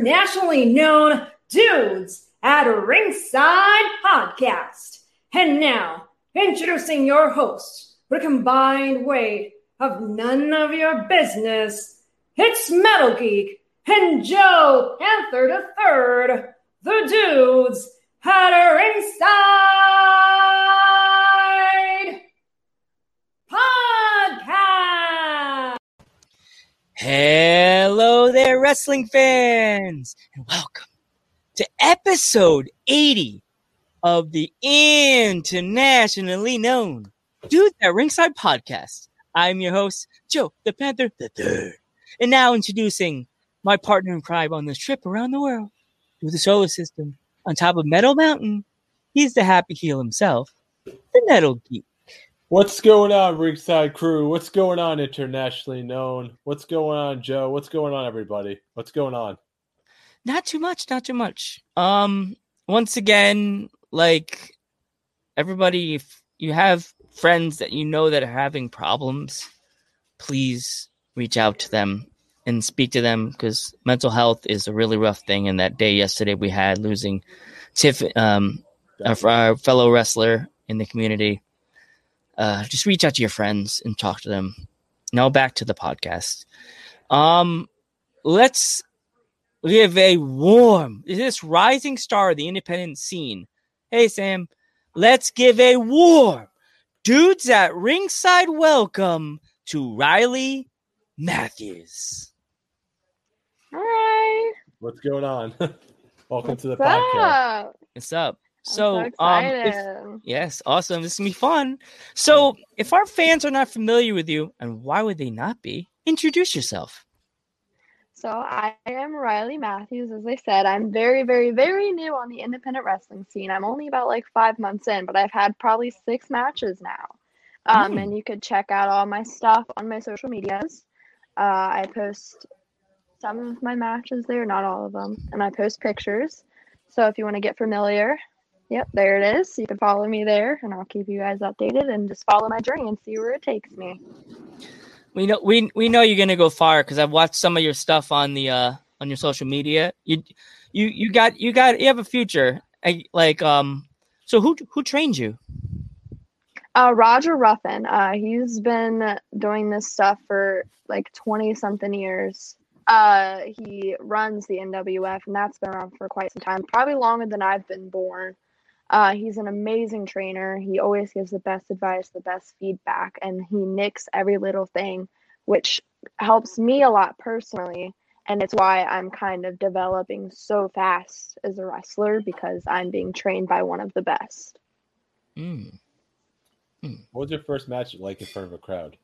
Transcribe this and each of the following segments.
internationally known Dudes at Ringside podcast. And now, introducing your host with a combined weight of none of your business, it's Metal Geek and Joe Panther III, the Dudes at Ringside podcast. Hello there, wrestling fans, and welcome to episode 80 of the internationally known Dudes at Ringside podcast. I'm your host, Joe the Panther III. And now introducing my partner in crime on this trip around the world through the solar system on top of Metal Mountain. He's the happy heel himself, the Metal Geek. What's going on, Ringside crew? What's going on, internationally known? What's going on, Joe? What's going on, everybody? What's going on? Not too much. Once again, like everybody, if you have friends that you know that are having problems, please reach out to them and speak to them, because mental health is a really rough thing. And that day yesterday, we had losing Tiff, our fellow wrestler in the community. Just reach out to your friends and talk to them. Now back to the podcast. We have a warm, this rising star of the independent scene. Hey, Sam, let's give a warm Dudes at Ringside welcome to Riley Matthews. Hi. What's going on? Welcome to the podcast. What's up? Yes, awesome. This is going to be fun. So if our fans are not familiar with you, and why would they not be, introduce yourself. So I am Riley Matthews. As I said, I'm very, very, very new on the independent wrestling scene. I'm only about 5 months in, but I've had probably 6 matches now. And you could check out all my stuff on my social medias. I post some of my matches there, not all of them. And I post pictures. So if you want to get familiar, yep, there it is. You can follow me there, and I'll keep you guys updated and just follow my journey and see where it takes me. We know you're gonna go far, because I've watched some of your stuff on the on your social media. You have a future. So who trained you? Roger Ruffin. He's been doing this stuff for 20-something years. He runs the NWF, and that's been around for quite some time, probably longer than I've been born. He's an amazing trainer. He always gives the best advice, the best feedback, and he nicks every little thing, which helps me a lot personally. And it's why I'm kind of developing so fast as a wrestler, because I'm being trained by one of the best. What was your first match like in front of a crowd?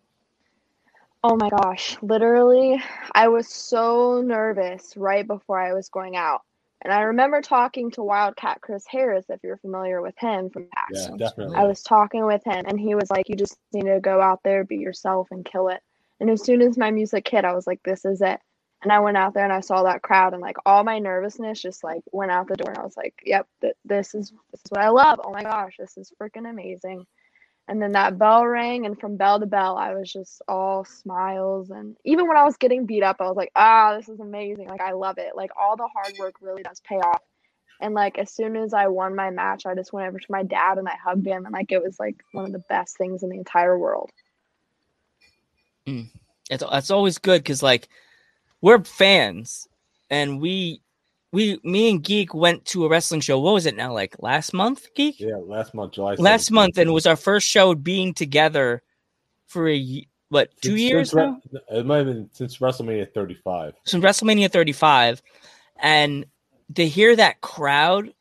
Oh my gosh. Literally, I was so nervous right before I was going out. And I remember talking to Wildcat Chris Harris, if you're familiar with him from past. Yeah, definitely. I was talking with him, and he was like, you just need to go out there, be yourself, and kill it. And as soon as my music hit, I was like, this is it. And I went out there, and I saw that crowd, and all my nervousness just went out the door. And I was like, yep, this is what I love. Oh my gosh, this is freaking amazing. And then that bell rang, and from bell to bell, I was just all smiles. And even when I was getting beat up, I was like, this is amazing. I love it. All the hard work really does pay off. And, as soon as I won my match, I just went over to my dad, and I hugged him. And, it was, one of the best things in the entire world. It's always good, because, we're fans. And me and Geek went to a wrestling show. What was it now? Last month, Geek? Yeah, last month, July. Last month, and it was our first show being together for two years now? It might have been since WrestleMania 35. Since WrestleMania 35, and to hear that crowd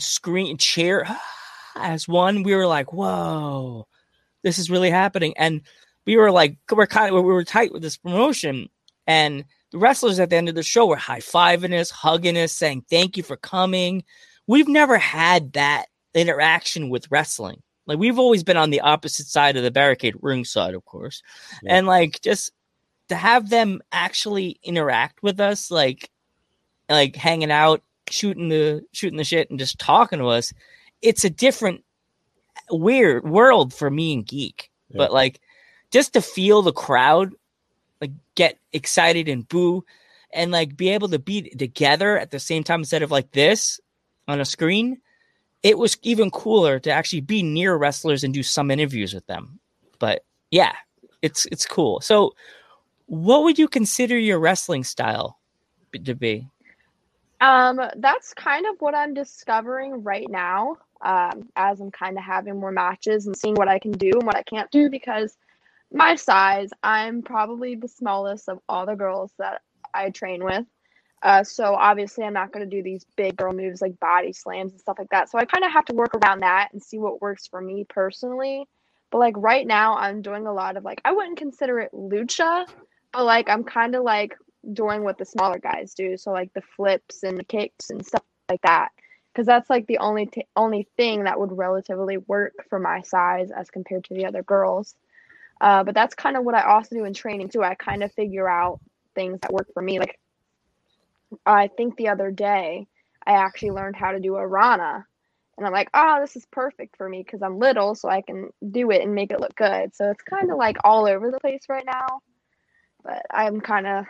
scream, cheer as one, we were like, "Whoa, this is really happening!" And we were we were tight with this promotion, and the wrestlers at the end of the show were high-fiving us, hugging us, saying, thank you for coming. We've never had that interaction with wrestling. We've always been on the opposite side of the barricade, ringside, of course. Yeah. And, just to have them actually interact with us, hanging out, shooting the shit, and just talking to us, it's a different weird world for me and Geek. Yeah. But, just to feel the crowd get excited and boo, and like be able to be together at the same time instead of like this on a screen. It was even cooler to actually be near wrestlers and do some interviews with them. But yeah, it's cool. So what would you consider your wrestling style to be? That's kind of what I'm discovering right now. As I'm kind of having more matches and seeing what I can do and what I can't do, because my size, I'm probably the smallest of all the girls that I train with. So obviously I'm not going to do these big girl moves like body slams and stuff like that. So I kind of have to work around that and see what works for me personally. But like right now I'm doing a lot of like, I wouldn't consider it lucha, but like, I'm kind of like doing what the smaller guys do. So like the flips and the kicks and stuff like that. Because that's like the only thing that would relatively work for my size as compared to the other girls. But that's kind of what I also do in training too. I kind of figure out things that work for me. Like I think the other day I actually learned how to do a Rana, and I'm like, oh, this is perfect for me because I'm little, so I can do it and make it look good. So it's kind of like all over the place right now. But I'm kind of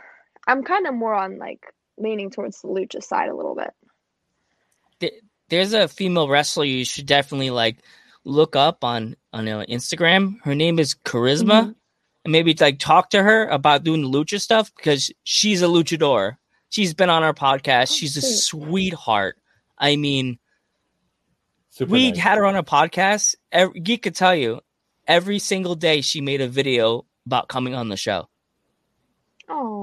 more on like leaning towards the lucha side a little bit. There's a female wrestler you should definitely like look up on Instagram. Her name is Charisma, and maybe like talk to her about doing the lucha stuff, because she's a luchador. She's been on our podcast. She's a sweetheart. I mean, we had her on our podcast. Geek could tell you every single day she made a video about coming on the show. Oh.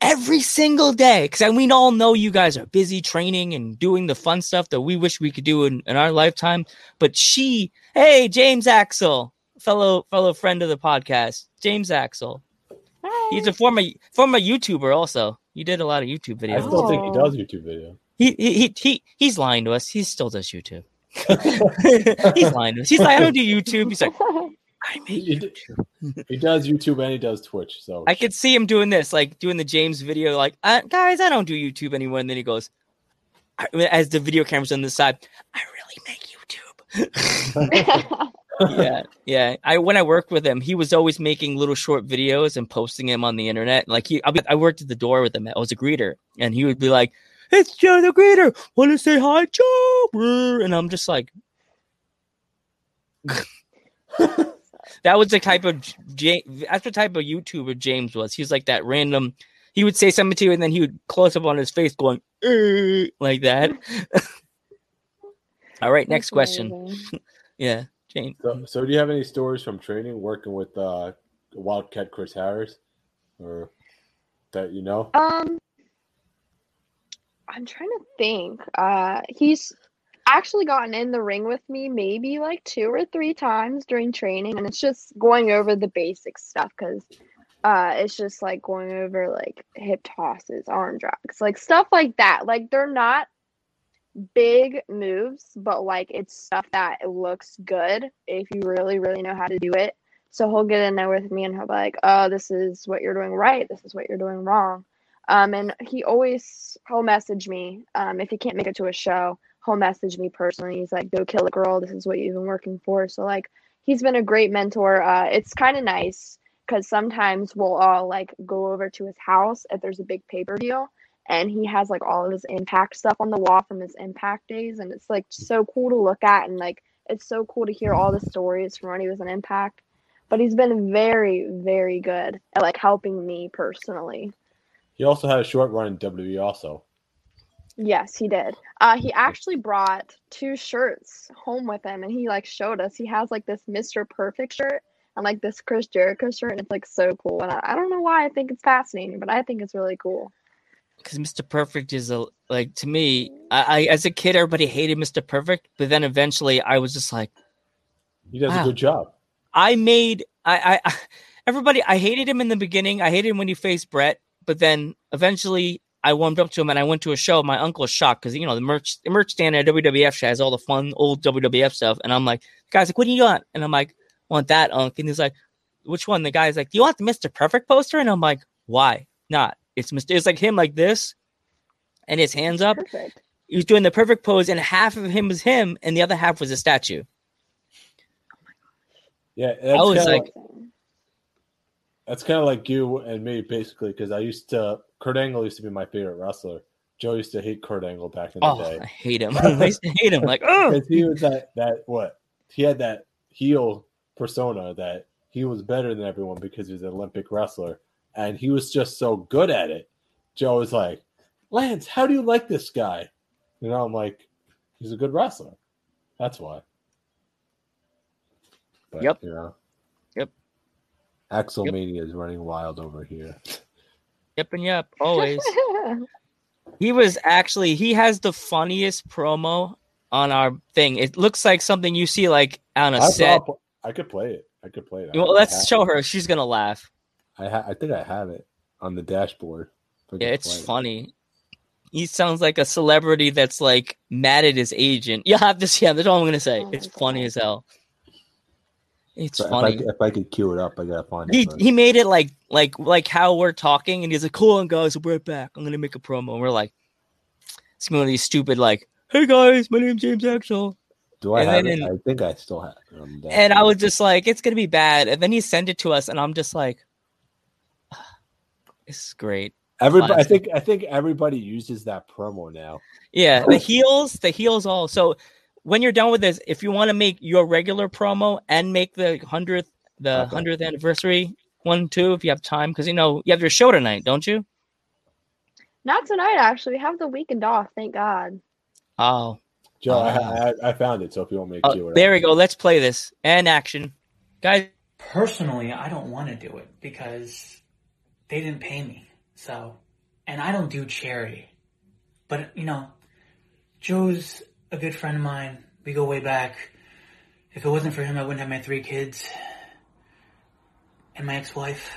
Every single day, because we all know you guys are busy training and doing the fun stuff that we wish we could do in our lifetime. But she, hey, James Axel, fellow friend of the podcast, James Axel. Hi. He's a former YouTuber also. He did a lot of YouTube videos. I still think he does YouTube videos. He's lying to us. He still does YouTube. He's lying to us. He's like, I don't do YouTube. He's like, I make YouTube. He does YouTube and he does Twitch. So I could see him doing this, like doing the James video, like, guys, I don't do YouTube anymore. And then he goes, as the video camera's on the side, I really make YouTube. Yeah. When I worked with him, he was always making little short videos and posting them on the internet. Like I worked at the door with him. I was a greeter, and he would be like, "It's Joe the greeter. Want to say hi, Joe?" And I'm just like. That was the type of YouTuber James was. He was like that random. He would say something to you, and then he would close up on his face, going like that. All right, next question. Yeah, James. So, do you have any stories from training working with Wildcat Chris Harris, or that you know? I'm trying to think. He's actually gotten in the ring with me maybe like 2 or 3 times during training, and it's just going over the basic stuff, because it's just like going over like hip tosses, arm drags, like stuff like that. Like they're not big moves, but like it's stuff that it looks good if you really, really know how to do it. So he'll get in there with me and he'll be like, oh, this is what you're doing right, this is what you're doing wrong. And he'll message me if he can't make it to a show. He'll message me personally. He's like, go kill a girl. This is what you've been working for. So like, he's been a great mentor. It's kind of nice because sometimes we'll all like go over to his house if there's a big pay-per-view, and he has like all of his Impact stuff on the wall from his Impact days. And it's like so cool to look at. And like, it's so cool to hear all the stories from when he was in Impact, but he's been very, very good at like helping me personally. He also had a short run in WWE also. Yes, he did. He actually brought 2 shirts home with him, and he like showed us. He has like this Mr. Perfect shirt and like this Chris Jericho shirt, and it's like so cool. And I don't know why I think it's fascinating, but I think it's really cool. Because Mr. Perfect is like, to me, I as a kid, everybody hated Mr. Perfect, but then eventually I was just like, he does a good job. I hated him in the beginning. I hated him when he faced Brett, but then eventually I warmed up to him, and I went to a show. My uncle was shocked because, you know, the merch stand at WWF has all the fun old WWF stuff. And I'm like, the guy's like, what do you want? And I'm like, want that, Unc. And he's like, which one? The guy's like, do you want the Mr. Perfect poster? And I'm like, why not? It's like him like this and his hands up. Perfect. He was doing the perfect pose, and half of him was him, and the other half was a statue. Yeah, I was like, that's kind of like you and me, basically, because I used to – Kurt Angle used to be my favorite wrestler. Joe used to hate Kurt Angle back in the day. I hate him. I used to hate him. Like, oh, he was he had that heel persona that he was better than everyone because he was an Olympic wrestler, and he was just so good at it. Joe was like, Lance, how do you like this guy? You know, I'm like, he's a good wrestler. That's why. But, yep. You know, yep. Axelmania is running wild over here. Yep and yep, always. He has the funniest promo on our thing. It looks like something you see like on a set. I could play it. Well, let's show her. She's gonna laugh. I think I have it on the dashboard. Yeah, it's funny. He sounds like a celebrity that's like mad at his agent. You'll have to see him. That's all I'm gonna say. It's funny as hell. It's funny. If I could cue it up, I gotta find it. He made it like how we're talking, and he's like, "Cool on, guys, we're right back. I'm gonna make a promo." And we're like, it's one of these stupid like, "Hey guys, my name's James Axel." Do I have it? I think I still have it. And I was just like, it's gonna be bad. And then he sent it to us, and I'm just like, this is great. Everybody, I think everybody uses that promo now. Yeah, the heels all. So when you're done with this, if you want to make your regular promo and make the 100th anniversary one too, if you have time, because you know you have your show tonight, don't you? Not tonight, actually. We have the weekend off, thank God. Oh, Joe, I found it. So if you want me to cue it, there we go. Let's play this and action, guys. Personally, I don't want to do it because they didn't pay me. So, and I don't do charity, but you know, Joe's a good friend of mine. We go way back. If it wasn't for him, I wouldn't have my 3 kids and my ex-wife.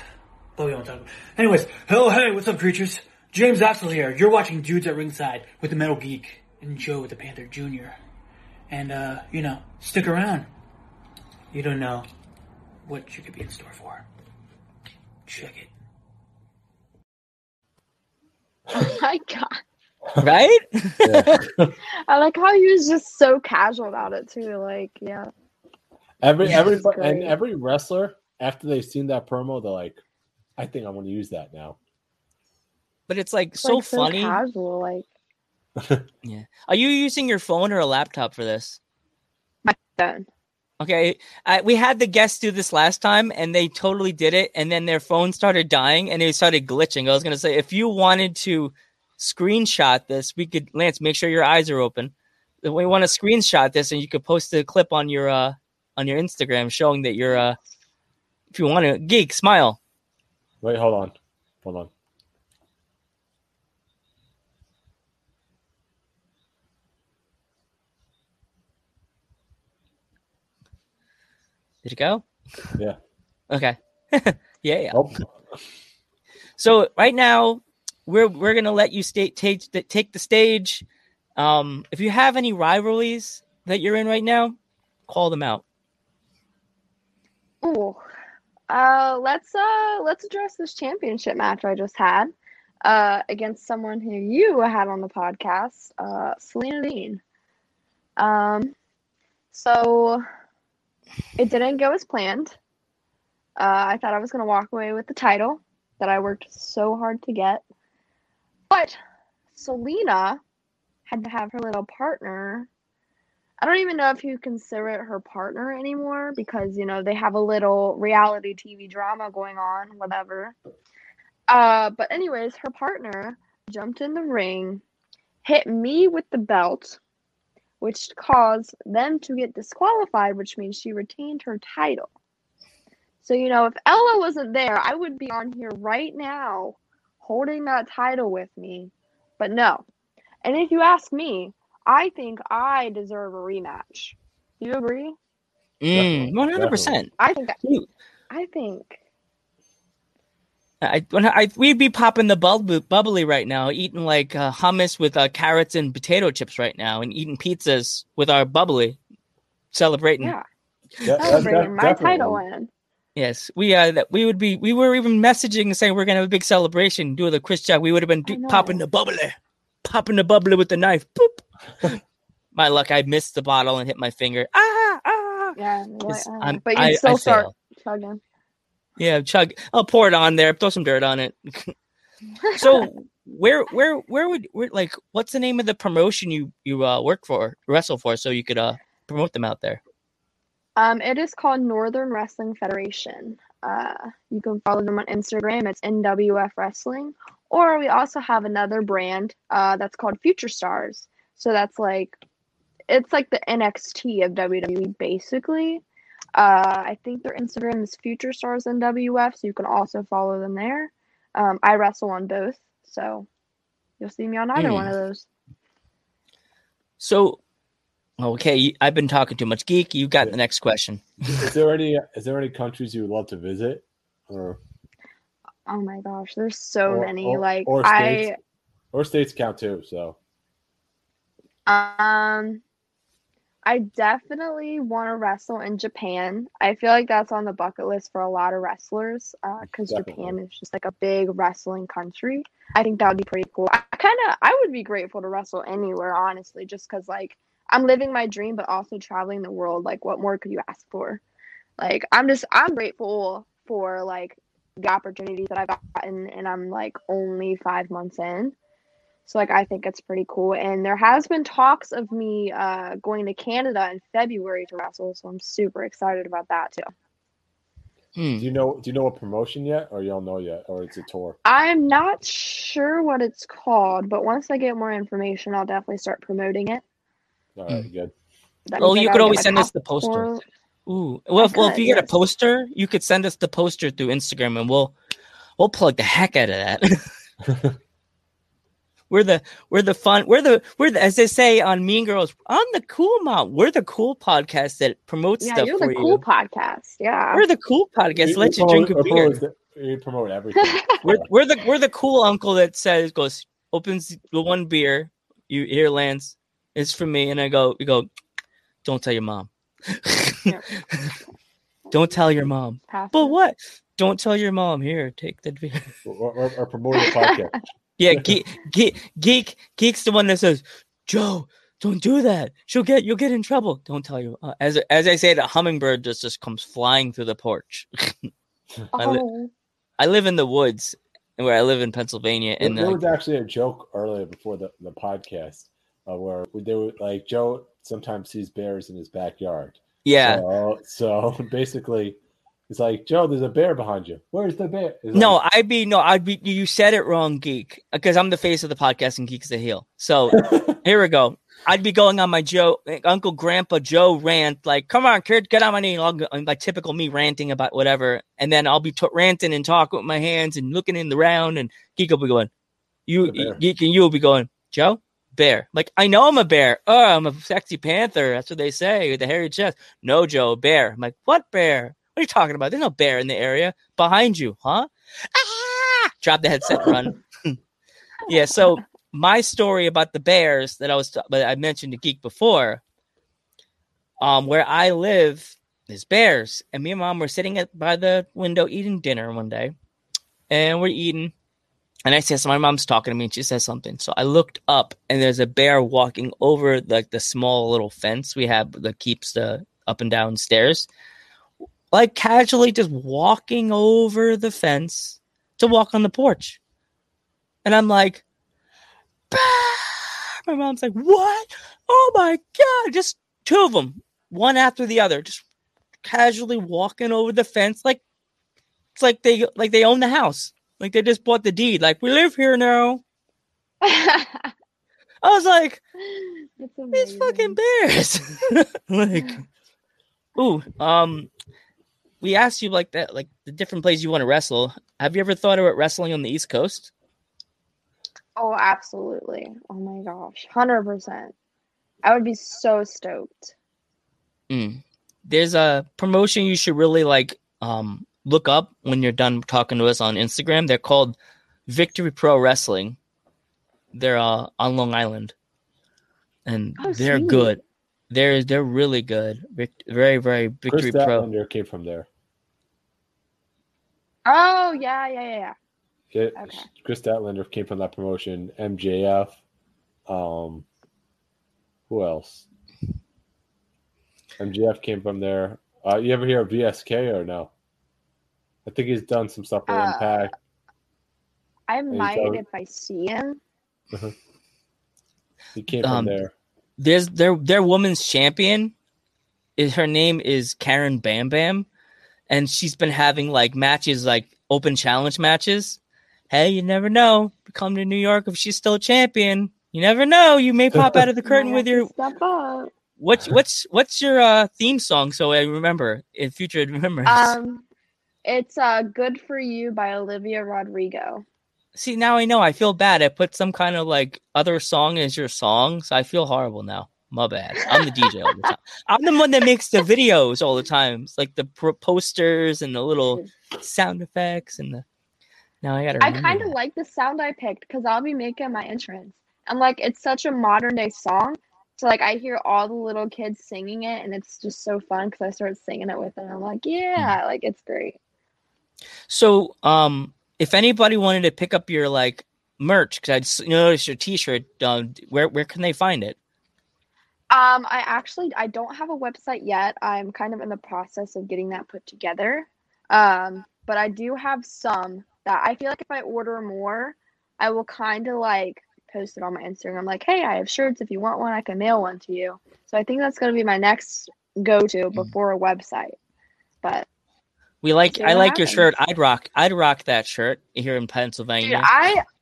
But we won't talk about it. Anyways, hello, hey, what's up, creatures? James Axel here. You're watching Dudes at Ringside with the Metal Geek and Joe with the Panther Jr. And, you know, stick around. You don't know what you could be in store for. Check it. Oh, my God. Right? Yeah. I like how he was just so casual about it too. Like, yeah. Every wrestler after they've seen that promo, they're like, I think I'm gonna use that now. But it's like so funny. Casual, like. Yeah. Are you using your phone or a laptop for this? My phone. Okay, we had the guests do this last time, and they totally did it, and then their phone started dying, and it started glitching. I was gonna say, if you wanted to screenshot this, we could, Lance, make sure your eyes are open. We want to screenshot this, and you could post a clip on your Instagram showing that you're if you want to geek smile. Wait, hold on. Did it go? Yeah. Okay. Yeah. Nope. So right now, we're gonna let you take the stage. If you have any rivalries that you're in right now, call them out. Ooh, let's address this championship match I just had against someone who you had on the podcast, Selena Dean. So it didn't go as planned. I thought I was gonna walk away with the title that I worked so hard to get. But Selena had to have her little partner. I don't even know if you consider it her partner anymore because, you know, they have a little reality TV drama going on, whatever. But anyways, her partner jumped in the ring, hit me with the belt, which caused them to get disqualified, which means she retained her title. So, you know, if Ella wasn't there, I would be on here right now holding that title with me, but no. And if you ask me, I think I deserve a rematch. Do you agree? 100%. I think we'd be popping the bubbly right now, eating like hummus with carrots and potato chips right now, and eating pizzas with our bubbly, celebrating. Yeah, celebrating my title win. Yes, we were even messaging saying we're going to have a big celebration, do the Chris Jack. We would have been popping the bubbly with the knife. Boop. My luck, I missed the bottle and hit my finger. Ah. Yeah, but you still start chugging. Yeah, chug. I'll pour it on there, throw some dirt on it. So where would like, what's the name of the promotion you work for, wrestle for, so you could promote them out there? It is called Northern Wrestling Federation. You can follow them on Instagram. It's NWF Wrestling. Or we also have another brand that's called Future Stars. So that's like, it's like the NXT of WWE, basically. I think their Instagram is Future Stars NWF, so you can also follow them there. I wrestle on both, so you'll see me on either one of those. So, okay, I've been talking too much. Geek, you got the next question. Is there any countries you would love to visit? Or oh my gosh, there's so many. Or states. Or states count too. So, I definitely want to wrestle in Japan. I feel like that's on the bucket list for a lot of wrestlers because Japan is just like a big wrestling country. I think that would be pretty cool. I would be grateful to wrestle anywhere, honestly, just because like I'm living my dream, but also traveling the world. Like, what more could you ask for? Like, I'm grateful for like the opportunities that I've gotten, and I'm like only 5 months in. So, like, I think it's pretty cool. And there has been talks of me going to Canada in February to wrestle, so I'm super excited about that, too. Do you know a promotion yet, or you don't know yet, or it's a tour? I'm not sure what it's called, but once I get more information, I'll definitely start promoting it. All right, good. Well, you could always send us the poster. Ooh, well, if you get a poster, you could send us the poster through Instagram, and we'll plug the heck out of that. We're the as they say on Mean Girls, on the cool mom. We're the cool podcast that promotes stuff. Yeah, you're the cool podcast. Yeah, we're the cool podcast. Let you drink a beer. We promote everything. we're the cool uncle that opens the one beer. You hear Lance, it's for me, and I go. You go. Don't tell your mom. Don't tell your mom. But what? Don't tell your mom. Here, take the beer. Or promote the podcast. Yeah, Geek's the one that says, Joe, don't do that. You'll get in trouble. Don't tell you. As I say, the hummingbird just comes flying through the porch. I live in the woods, where I live in Pennsylvania. And there was actually a joke earlier before the podcast where they were like, Joe sometimes sees bears in his backyard. Yeah. So basically, it's like, Joe, there's a bear behind you. Where's the bear? You said it wrong, Geek, because I'm the face of the podcast and Geek's the heel. So here we go. I'd be going on my Uncle Grandpa Joe rant, like, come on, kid, get on my knee. Like typical me ranting about whatever. And then I'll be ranting and talking with my hands and looking in the round, and Geek will be going, you will be going, Joe, bear. Like, I know I'm a bear. Oh, I'm a sexy panther. That's what they say, the hairy chest. No, Joe, bear. I'm like, what bear? What are you talking about? There's no bear in the area behind you, huh? Ah! Drop the headset, run. Yeah. So my story about the bears that I mentioned to Geek before, where I live, there's bears, and me and Mom were sitting by the window eating dinner one day, and we're eating, and I said, so my mom's talking to me, and she says something. So I looked up, and there's a bear walking over like the small little fence we have that keeps the up and down stairs. Like casually just walking over the fence to walk on the porch. And I'm like, bah! My mom's like, what? Oh my God. Just two of them, one after the other, just casually walking over the fence. Like, it's like they own the house. Like they just bought the deed. Like, we live here now. I was like, these fucking bears. Like, ooh, we asked you like that, like the different places you want to wrestle. Have you ever thought about wrestling on the East Coast? Oh, absolutely. Oh my gosh. 100%. I would be so stoked. There's a promotion you should really like look up when you're done talking to us on Instagram. They're called Victory Pro Wrestling. They're on Long Island. And they're sweet. Good. They're really good. Very, very Victory Chris Pro. Chris Statlander came from there. Oh, yeah. Okay. Chris Statlander came from that promotion. MJF. Who else? MJF came from there. You ever hear of VSK or no? I think he's done some stuff for Impact. I might if I see him. Uh-huh. He came from there. There's their women's champion. Her name is Karen Bam Bam, and she's been having like matches, like open challenge matches. Hey, you never know. Come to New York if she's still a champion. You never know. You may pop out of the curtain with your step up. What's your theme song? So I remember in future. Remembrance. It's "Good for You" by Olivia Rodrigo. See, now I know. I feel bad. I put some kind of like other song as your song, so I feel horrible now. My bad. I'm the DJ all the time. I'm the one that makes the videos all the time, it's like the posters and the little sound effects and the. Now I gotta. I kind of like the sound I picked because I'll be making my entrance. And like, it's such a modern day song, so like I hear all the little kids singing it, and it's just so fun because I start singing it with them. I'm like, yeah, like it's great. So, if anybody wanted to pick up your like merch, because I noticed your T-shirt, where can they find it? I don't have a website yet. I'm kind of in the process of getting that put together. But I do have some that I feel like if I order more, I will kind of like post it on my Instagram. I'm like, hey, I have shirts. If you want one, I can mail one to you. So I think that's going to be my next go-to before a website. But I like your shirt. I'd rock that shirt here in Pennsylvania. Dude,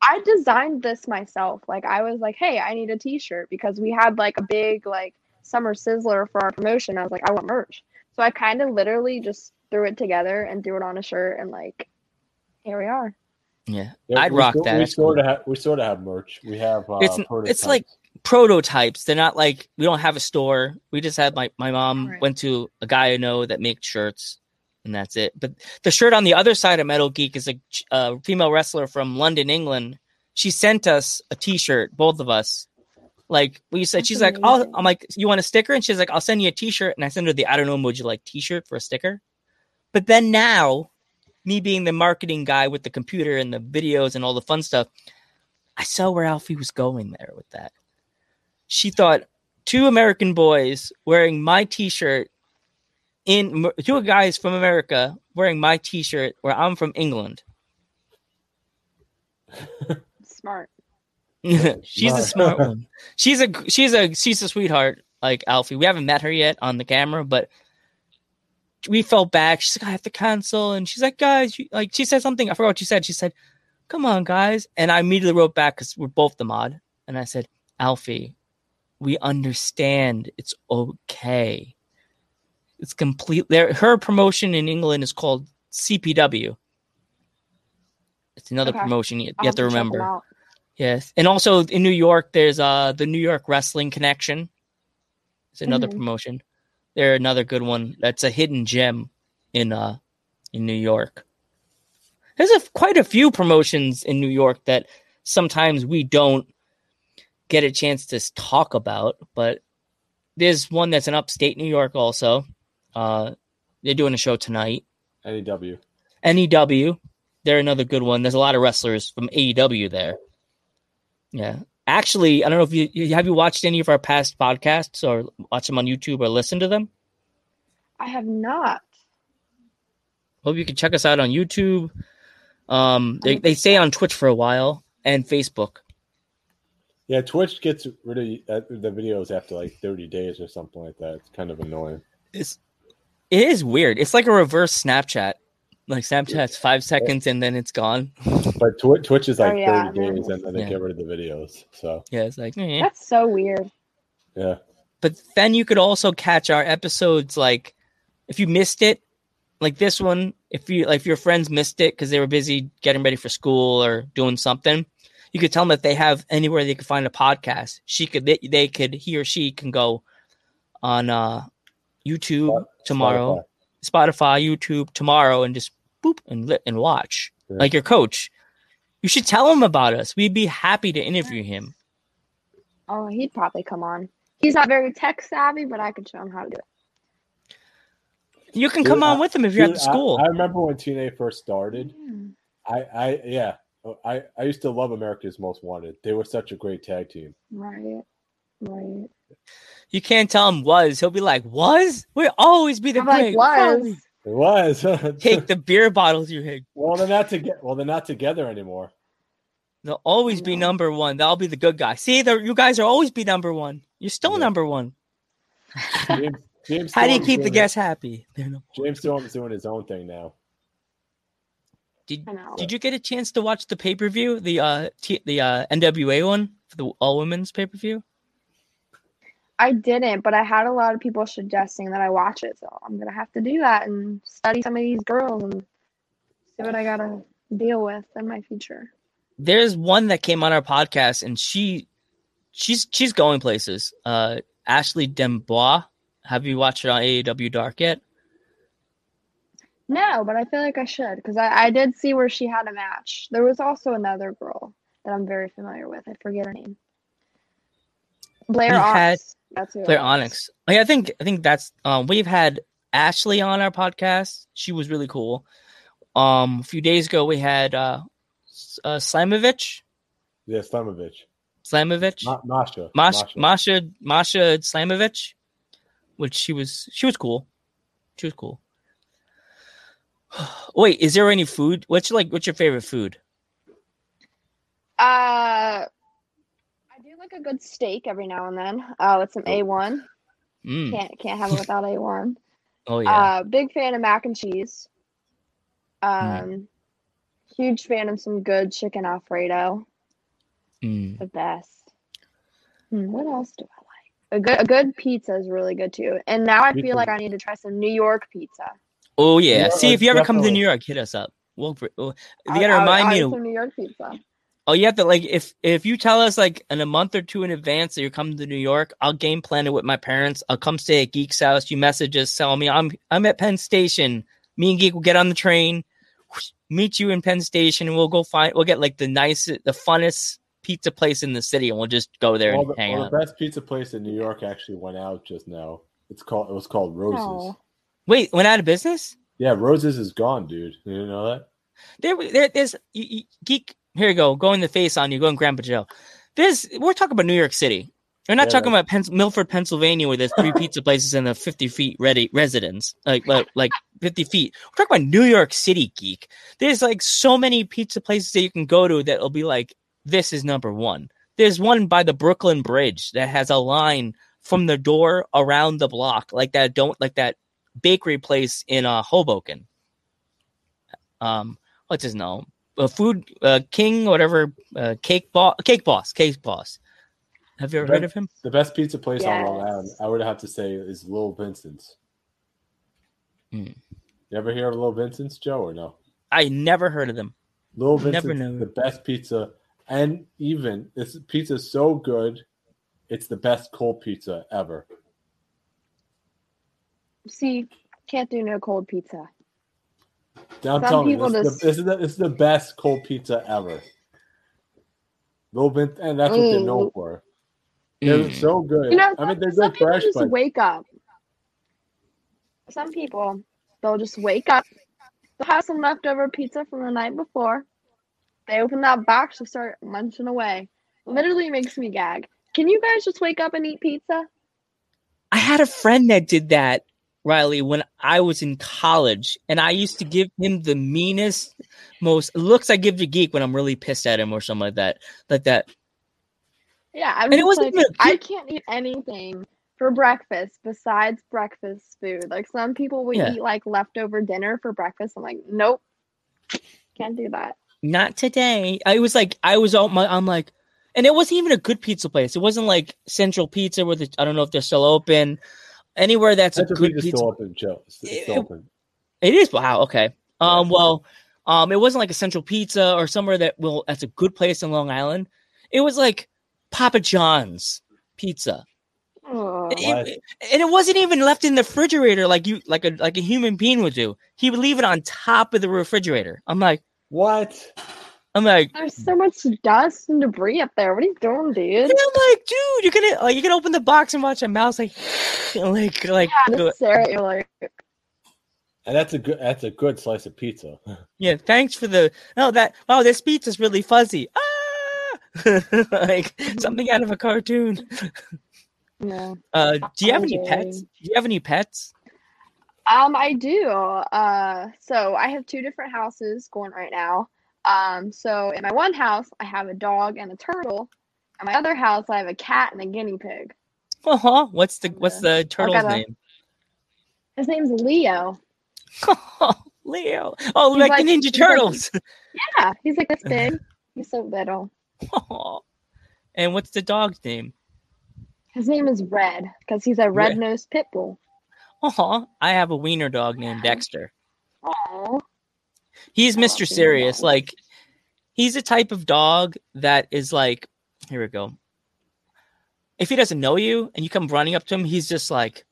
I designed this myself. Like I was like, hey, I need a T-shirt because we had like a big like summer sizzler for our promotion. I was like, I want merch. So I kind of literally just threw it together and threw it on a shirt, and like, here we are. Yeah, I'd rock that. We sort of have merch. We have it's like prototypes. They're not like, we don't have a store. We just have my mom went to a guy I know that makes shirts. And that's it. But the shirt on the other side of Metal Geek is a female wrestler from London, England. She sent us a T-shirt, both of us. Like we said, she's like, I'm like, you want a sticker? And she's like, I'll send you a T-shirt. And I send her the I don't know, would you like T-shirt for a sticker? But then now, me being the marketing guy with the computer and the videos and all the fun stuff, I saw where Alfie was going there with that. She thought two American boys wearing my T-shirt. Two guys from America wearing my T-shirt where I'm from England. Smart. She's a smart one. She's a sweetheart like Alfie. We haven't met her yet on the camera, but we felt back. She's like, I have to cancel, and she's like, guys, like she said something. I forgot what she said. She said, "Come on, guys," and I immediately wrote back because we're both the mod, and I said, Alfie, we understand. It's okay. It's complete. Her promotion in England is called CPW. It's another promotion you have to remember. Yes, and also in New York, there's the New York Wrestling Connection. It's another promotion. They're another good one. That's a hidden gem in New York. There's quite a few promotions in New York that sometimes we don't get a chance to talk about, but there's one that's in upstate New York also. They're doing a show tonight. NEW. They're another good one. There's a lot of wrestlers from AEW there. Yeah. Actually, I don't know if you watched any of our past podcasts or watch them on YouTube or listen to them? I have not. Hope you can check us out on YouTube. They stay on Twitch for a while and Facebook. Yeah, Twitch gets rid of the videos after like 30 days or something like that. It's kind of annoying. It is weird. It's like a reverse Snapchat. Like Snapchat's 5 seconds and then it's gone. But Twitch is like 30 days and then they get rid of the videos. So yeah, it's like that's so weird. Yeah. But then you could also catch our episodes, like if you missed it, like this one, if your friends missed it because they were busy getting ready for school or doing something. You could tell them if they have anywhere they could find a podcast. He or she can go on YouTube tomorrow, Spotify, YouTube tomorrow, and just boop and watch. Yeah. Like your coach, you should tell him about us. We'd be happy to interview him. Oh, he'd probably come on. He's not very tech savvy, but I could show him how to do it. You can come on with him if you're at the school. I remember when TNA first started. Yeah. I used to love America's Most Wanted. They were such a great tag team. Right. You can't tell him was. He'll be like, was? We'll always be the big. Like, was. It was. Take the beer bottles you hit. Well, they're not together anymore. They'll always be number one. That'll be the good guy. See, you guys will always be number one. You're still number one. James How do you keep the guests happy? James Storm's doing his own thing now. Did you get a chance to watch the pay-per-view, the NWA one for the all-women's pay-per-view? I didn't, but I had a lot of people suggesting that I watch it, so I'm going to have to do that and study some of these girls and see what I got to deal with in my future. There's one that came on our podcast, and she's going places. Ashley Dembois. Have you watched it on AEW Dark yet? No, but I feel like I should, because I did see where she had a match. There was also another girl that I'm very familiar with. I forget her name. Blair Onyx. That's who. Claire Onyx. Like, I think that's we've had Ashley on our podcast. She was really cool. A few days ago we had Slamovich. Yeah, Slamovich. Masha Slamovich, which she was cool. She was cool. Wait, is there any food? What's your favorite food? I do like a good steak every now and then. With some A1. Mm. Can't have it without A1. Oh yeah. Big fan of mac and cheese. Huge fan of some good chicken Alfredo. The best. What else do I like? A good pizza is really good too. And now I feel like I need to try some New York pizza. Oh yeah! York, see, if you ever come to New York, hit us up. You gotta remind me to New York pizza. Oh, you have to if you tell us in a month or two in advance that you're coming to New York, I'll game plan it with my parents. I'll come stay at Geek's house. You message us, tell me I'm at Penn Station. Me and Geek will get on the train, meet you in Penn Station, and we'll get the funnest pizza place in the city, and we'll just go there and hang out. The best pizza place in New York actually went out just now. It was called Rose's. Oh. Wait, went out of business? Yeah, Rose's is gone, dude. You didn't know that? There's Geek. Here you go. Go in the face on you. Go in Grandpa Joe. We're talking about New York City. We're not talking about Milford, Pennsylvania, where there's three pizza places and a 50 feet ready residence. Like 50 feet. We're talking about New York City, Geek. There's so many pizza places that you can go to that'll be this is number one. There's one by the Brooklyn Bridge that has a line from the door around the block, that bakery place in Hoboken. What's his name? Cake Boss. Have you ever heard of him? The best pizza place on Long Island, I would have to say, is Little Vincent's. You ever hear of Little Vincent's, Joe, or no? I never heard of them. Little Vincent's is the best pizza, and even this pizza is so good, it's the best cold pizza ever. See, can't do no cold pizza. I'm telling you, this is the best cold pizza ever. Little bit, and that's what they're known for. They're so good. They're good fresh. People just wake up. Some people, they'll just wake up. They'll have some leftover pizza from the night before. They open that box and start munching away. Literally makes me gag. Can you guys just wake up and eat pizza? I had a friend that did that, Riley, when I was in college, and I used to give him the meanest, most looks I give to Geek when I'm really pissed at him or something like that. Yeah, I can't eat anything for breakfast besides breakfast food. Some people would eat leftover dinner for breakfast. I'm like, nope, can't do that. Not today. And it wasn't even a good pizza place. It wasn't like Central Pizza, where I don't know if they're still open. Anywhere that's Central a good pizza. Still open, Joe. Still open. It is. Wow. Okay. It wasn't like a Central Pizza or somewhere that's a good place in Long Island. It was like Papa John's pizza, and it wasn't even left in the refrigerator like a human being would do. He would leave it on top of the refrigerator. I'm like, what? There's so much dust and debris up there. What are you doing, dude? And I'm like, dude, you're gonna you can open the box and watch a mouse And that's a good slice of pizza. Yeah, thanks for this pizza's really fuzzy. Ah, something out of a cartoon. No. Do you have any pets? I do. So I have two different houses going right now. So in my one house, I have a dog and a turtle. In my other house, I have a cat and a guinea pig. Uh-huh. What's the turtle's name? His name's Leo. Oh, Leo. Oh, he's like the Ninja Turtles. Like, yeah. He's like this big. He's so little. Oh. And what's the dog's name? His name is Red, because he's a red-nosed pit bull. Aw, I have a wiener dog named Dexter. Aw. He's Mr. Serious. Like, he's a type of dog that is like, here we go. If he doesn't know you and you come running up to him, he's just like.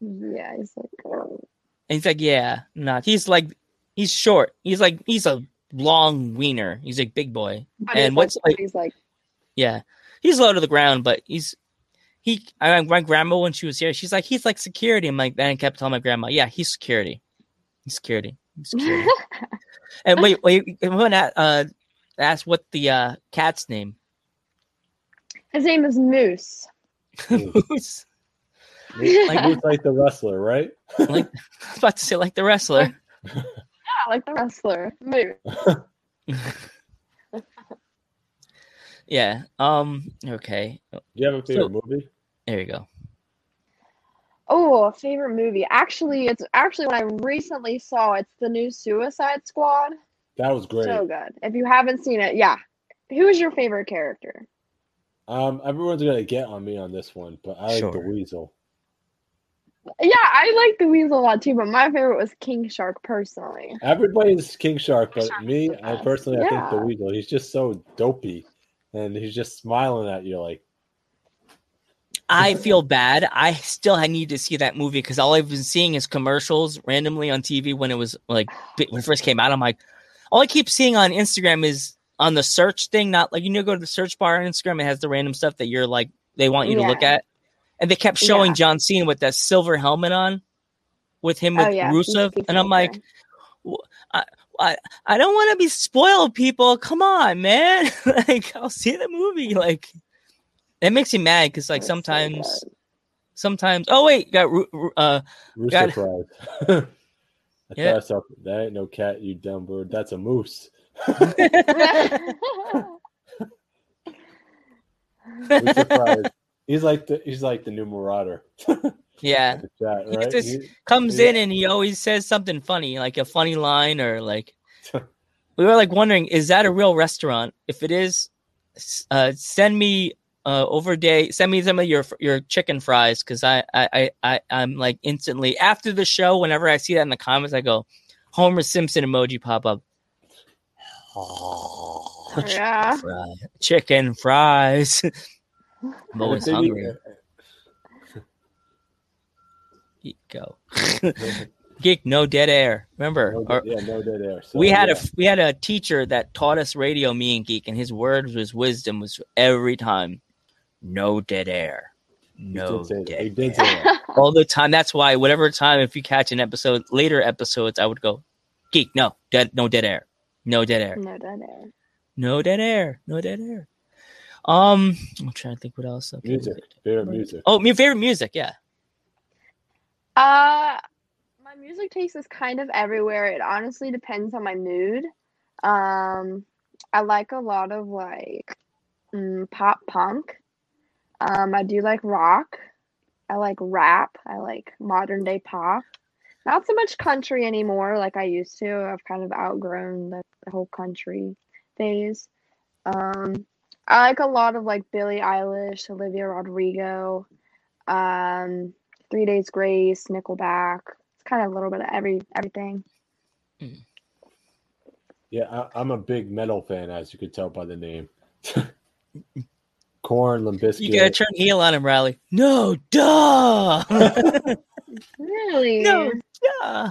Yeah, he's like. Oh. And he's like, yeah, not. He's like, he's short. He's like, he's a long wiener. He's like big boy. But and what's like. He's like. Yeah. He's low to the ground, but my grandma, when she was here, she's like, he's like security. I'm like, then I kept telling my grandma, yeah, he's security. He's security. He's security. And wait, I'm going to ask what the cat's name. His name is Moose. Moose. Like the wrestler, right? I was about to say like the wrestler. Yeah, like the wrestler. Moose. Yeah. Okay. Do you have a favorite movie? There you go. Oh, favorite movie. Actually, it's what I recently saw. It's the new Suicide Squad. That was great. So good. If you haven't seen it, yeah. Who is your favorite character? Everyone's gonna get on me on this one, but I like the Weasel. Yeah, I like the Weasel a lot too, but my favorite was King Shark personally. Everybody's King Shark, but I think the Weasel. He's just so dopey. And he's just smiling at you like. I feel bad. I still need to see that movie because all I've been seeing is commercials randomly on TV when it was like when it first came out. I'm like, all I keep seeing on Instagram is on the search thing. Not like go to the search bar on Instagram. It has the random stuff that you're like they want you to look at. And they kept showing John Cena with that silver helmet on, with him with Rusev, and I'm like, I don't want to be spoiled, people. Come on, man. Like, I'll see the movie. Like, that makes me mad because, like, sometimes. Oh wait, got Rooster Pride. That ain't no cat, you dumb bird. That's a moose. Rooster Pride. He's like the new Marauder. Yeah, that, right? He comes in and he always says something funny, like a funny line, or like we were like wondering, is that a real restaurant? If it is, send me send me some of your chicken fries, because I'm like instantly after the show. Whenever I see that in the comments, I go Homer Simpson emoji pop up. Oh, chicken fries. I'm always hungry. Go geek, no dead air. Remember, no dead air. So, we had a teacher that taught us radio, me and Geek, and his words was wisdom was every time, no dead air, no dead air. All the time. That's why whatever time, if you catch an episode, later episodes, I would go, Geek, no dead air, no dead air, no dead air, no dead air, no dead air. I'm trying to think what else. Okay. Music, favorite music. Oh, my favorite music, yeah. My music taste is kind of everywhere. It honestly depends on my mood. I like a lot of like pop punk. I do like rock. I like rap. I like modern day pop. Not so much country anymore like I used to. I've kind of outgrown the whole country phase. I like a lot of like Billie Eilish, Olivia Rodrigo, 3 Days Grace, Nickelback. It's kind of a little bit of everything. Yeah, I'm a big metal fan, as you could tell by the name. Korn, Limp Bizkit. You gotta turn heel on him, Riley. No, duh. Really? No, duh.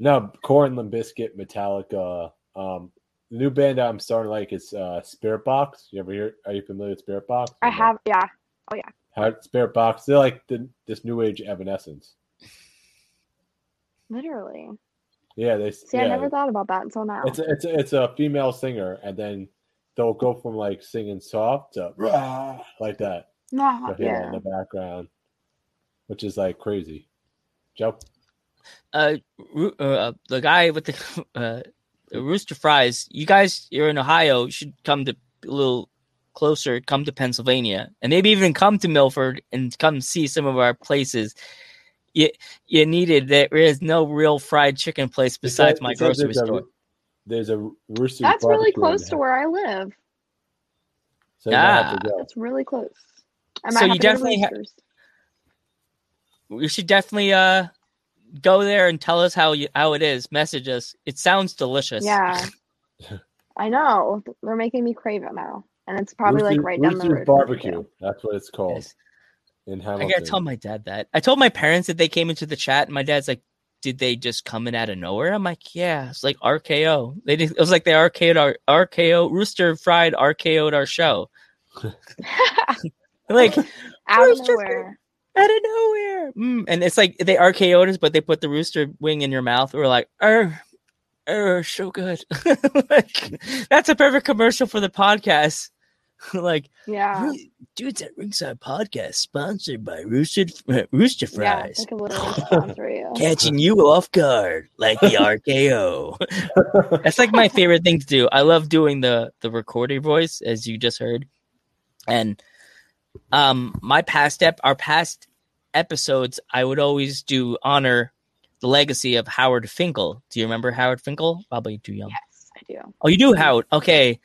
No, Korn, Limp Bizkit, Metallica. The new band I'm starting to like is Spirit Box. Are you familiar with Spirit Box? I have, yeah. Oh yeah, Spirit Box. They're like this new age Evanescence. Literally. Yeah, they. See, I never thought about that until now. It's a female singer, and then they'll go from like singing soft to rah, like that. In the background, which is like crazy. Joe. the guy with the rooster fries, you guys, you're in Ohio, you should come to a little closer, come to Pennsylvania, and maybe even come to Milford and come see some of our places. You needed that. There is no real fried chicken place besides my grocery store. There's a rooster. That's really close to where I live. So yeah, that's really close. So you definitely you should definitely go there and tell us how it is. Message us. It sounds delicious. Yeah, I know. They're making me crave it now, and it's probably Rooster, like right Rooster down the road. Barbecue. That's what it's called. Yes. In Hamilton. I gotta tell my dad that. I told my parents that they came into the chat, and my dad's like, "Did they just come in out of nowhere?" I'm like, "Yeah." It's like RKO. It was like they RKO'd our RKO Rooster Fried RKO'd our show. Like out of nowhere. Out of nowhere. And it's like they RKO'd us, but they put the rooster wing in your mouth. We're like, so good. Like, that's a perfect commercial for the podcast. Like, yeah, dudes at Ringside Podcast, sponsored by Rooster Fries. Yeah, you. Catching you off guard like the RKO. That's like my favorite thing to do. I love doing the recorder voice, as you just heard. And our past episodes, I would always do honor the legacy of Howard Finkel. Do you remember Howard Finkel? Probably too young. Yes, I do. Oh, you do, Howard? Okay,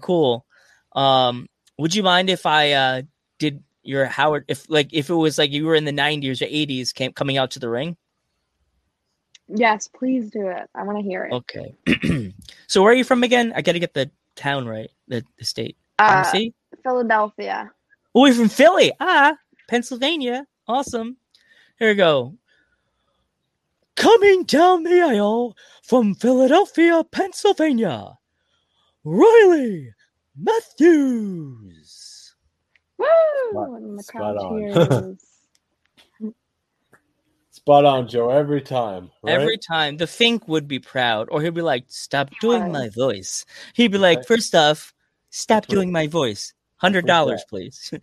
cool. Would you mind if I did your Howard? If it was like you were in the 90s or 80s, coming out to the ring? Yes, please do it. I want to hear it. Okay. So where are you from again? I got to get the town right, the state. Tennessee? Philadelphia. Oh, you're from Philly. Pennsylvania. Awesome. Here we go. Coming down the aisle from Philadelphia, Pennsylvania, Riley Matthews. Woo! Spot on. Spot on, Joe. Every time. Right? Every time. The Fink would be proud, or he'd be like, "Stop doing my voice." He'd be like, "First off, stop doing my voice. $100, please."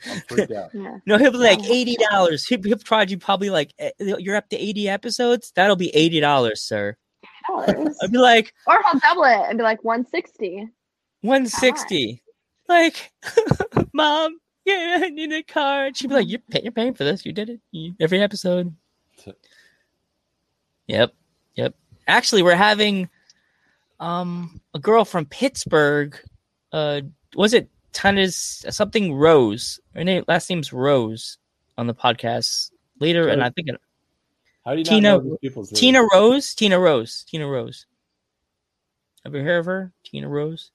Yeah. No, he'll be like $80. He'll charge you probably like, "You're up to 80 episodes. That'll be $80, sir." $80. I'd be like, or he'll double it and be like $160. $160, like, "Mom, yeah, I need a card." She'd be like, "You're paying for this. You did it every episode." Yep. Actually, we're having a girl from Pittsburgh. Was it Tana's something Rose? Her last name's Rose on the podcast later, and I think it. How do you not know people's names? Tina Rose. Have you heard of her, Tina Rose?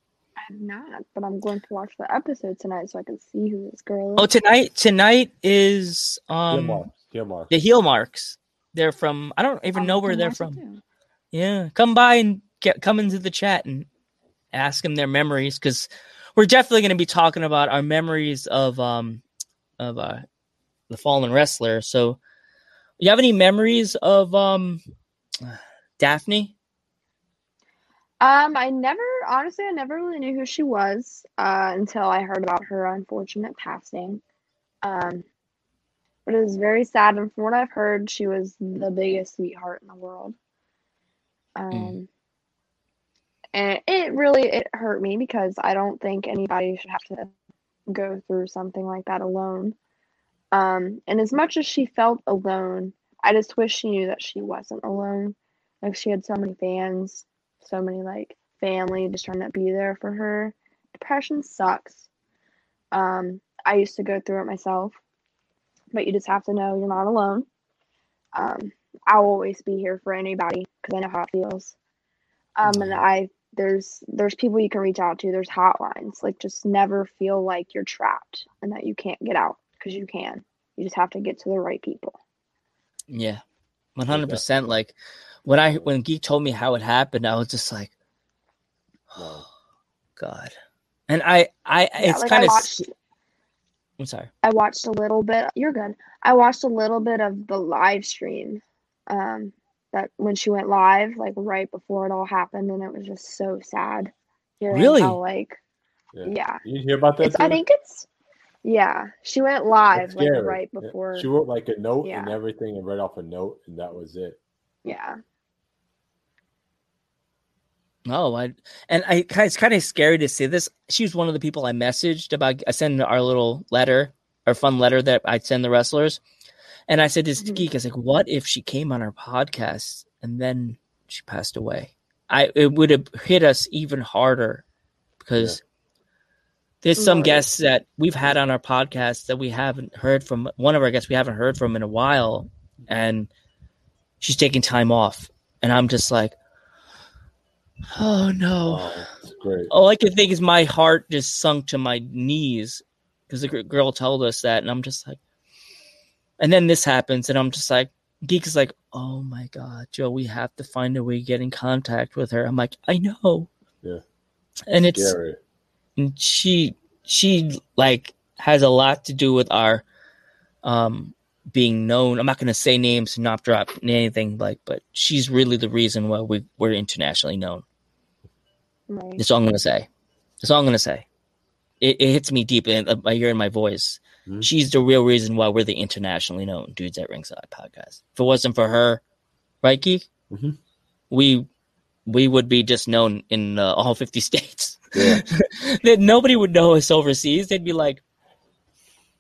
I'm not, but I'm going to watch the episode tonight so I can see who this girl is. Oh, tonight is Heel Marks. The Heel Marks. They're from, I don't even know where they're from. Too. Yeah, come by and come into the chat and ask them their memories, because we're definitely going to be talking about our memories of the fallen wrestler. So, you have any memories of Daphne? I never really knew who she was until I heard about her unfortunate passing. But it was very sad, and from what I've heard, she was the biggest sweetheart in the world. And it really hurt me, because I don't think anybody should have to go through something like that alone. And as much as she felt alone, I just wish she knew that she wasn't alone. Like, she had so many fans. So many, like, family just trying to be there for her. Depression sucks. I used to go through it myself, but you just have to know you're not alone. I'll always be here for anybody, because I know how it feels. And there's people you can reach out to. There's hotlines. Like, just never feel like you're trapped and that you can't get out, because you can. You just have to get to the right people. Yeah, 100%. Like, When Geek told me how it happened, I was just like, "Oh God!" And I'm sorry. I watched a little bit. You're good. I watched a little bit of the live stream, that when she went live, like right before it all happened, and it was just so sad. Really? How, like, yeah. You hear about that? I think it's. Yeah, she went live like right before. She wrote like a note and everything, and read off a note, and that was it. Yeah. Oh, I it's kind of scary to see this. She was one of the people I messaged about. I send our little letter, our fun letter that I send the wrestlers. And I said this to Geek, I was like, what if she came on our podcast and then she passed away? It would have hit us even harder because there's some guests that we've had on our podcast that we haven't heard from. One of our guests we haven't heard from in a while, and she's taking time off. And I'm just like, oh, no. Oh, that's great. All I can think is my heart just sunk to my knees because the girl told us that. And I'm just like, and then this happens, and I'm just like, Geek is like, oh my God, Joe, we have to find a way to get in contact with her. I'm like, I know. Yeah. And it's scary. And she like has a lot to do with our being known. I'm not going to say names, not drop anything, like, but she's really the reason why we're internationally known. Right. That's all I'm going to say. It hits me deep, and I hear in my voice. Mm-hmm. She's the real reason why we're the internationally known Dudes at Ringside podcast. If it wasn't for her, right, Geek? Mm-hmm. We would be just known in all 50 states. Yeah. Nobody would know us overseas. They'd be like,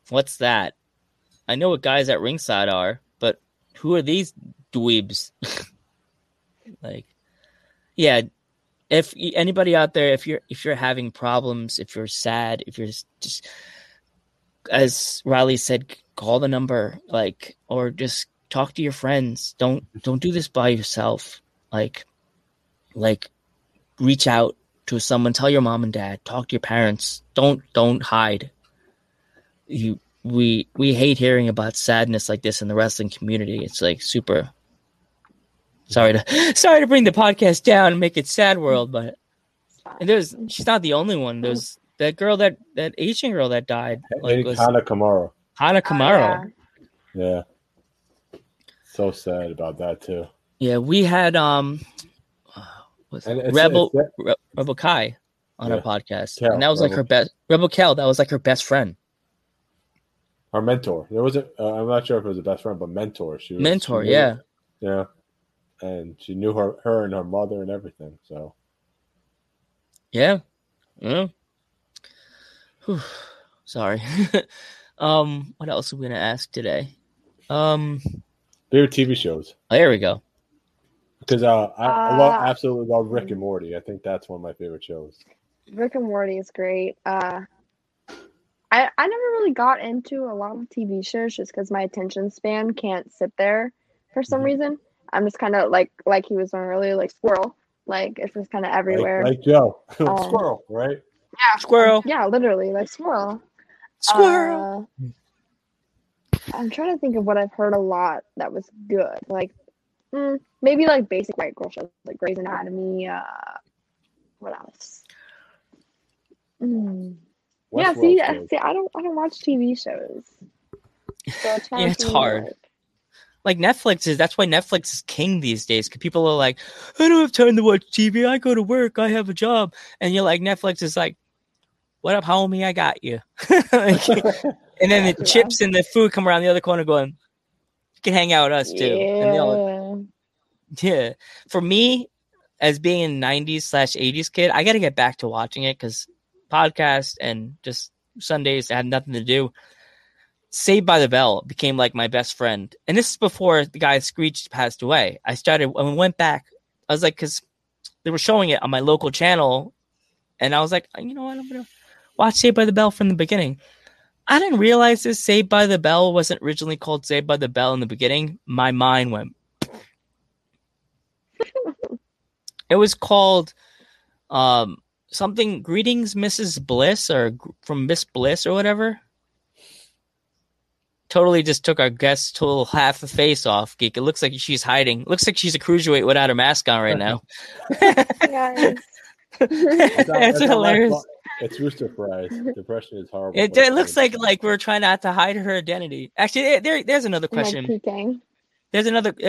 what's that? I know what guys at ringside are, but who are these dweebs? Like, yeah. If anybody out there, if you're having problems, if you're sad, if you're just, as Riley said, call the number, like, or just talk to your friends. Don't do this by yourself. Like, reach out to someone. Tell your mom and dad. Talk to your parents. Don't hide. We hate hearing about sadness like this in the wrestling community. It's like super. Sorry to bring the podcast down and make it sad world, but and she's not the only one. There's. That girl, that Asian girl that died. Like, Hana Kamaro. Yeah. So sad about that, too. Yeah, we had Rebel Kai on our podcast. Kel, and that was Rebel. Like her best. Rebel Kel, that was like her best friend. Her mentor. There was I'm not sure if it was a best friend, but mentor. She was, yeah. Yeah. And she knew her and her mother and everything, so. Yeah. Yeah. Whew, sorry. What else are we gonna ask today? Favorite TV shows. Oh, there we go. Because I absolutely love Rick and Morty. I think that's one of my favorite shows. Rick and Morty is great. I never really got into a lot of TV shows just because my attention span can't sit there for some reason. I'm just kind of like he was on earlier, like squirrel. Like it's just kind of everywhere. Like Joe, squirrel, right? Yeah, squirrel. Yeah, literally, like squirrel. Squirrel. I'm trying to think of what I've heard a lot that was good. Like, maybe like basic white girl shows, like Grey's Anatomy. What else? Yeah, see, I don't watch TV shows. So yeah, it's hard. Like Netflix is. That's why Netflix is king these days. Because people are like, I don't have time to watch TV. I go to work. I have a job. And you're like, Netflix is like, what up, homie? I got you. Like, and then the chips and the food come around the other corner, going, you can hang out with us too. And yeah. For me, as being a '90s/'80s kid, I got to get back to watching it because podcasts and just Sundays I had nothing to do. Saved by the Bell became like my best friend. And this is before the guy Screech passed away. I went back. I was like, because they were showing it on my local channel. And I was like, you know what? I'm going to watch Saved by the Bell from the beginning. I didn't realize this Saved by the Bell wasn't originally called Saved by the Bell in the beginning. My mind went. It was called something, Greetings, Mrs. Bliss, or from Miss Bliss or whatever. Totally just took our guest's total half the face off, Geek. It looks like she's hiding. It looks like she's a cruiserweight without her mask on right now. Yes. That's hilarious. It's Rooster Fries. Depression is horrible. It looks like we're trying not to hide her identity. Actually, there's another question. There's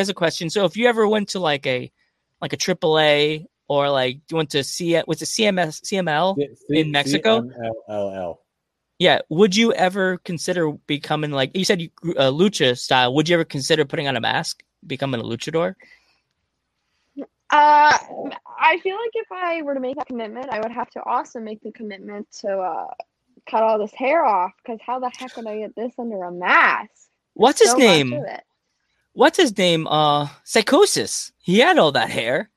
a question. So if you ever went to like a AAA or like you went to CML in Mexico? CMLL. Yeah, would you ever consider becoming like you said, lucha style? Would you ever consider putting on a mask, becoming a luchador? I feel like if I were to make that commitment, I would have to also make the commitment to cut all this hair off, because how the heck would I get this under a mask? What's his name? What's his name? Psychosis. He had all that hair.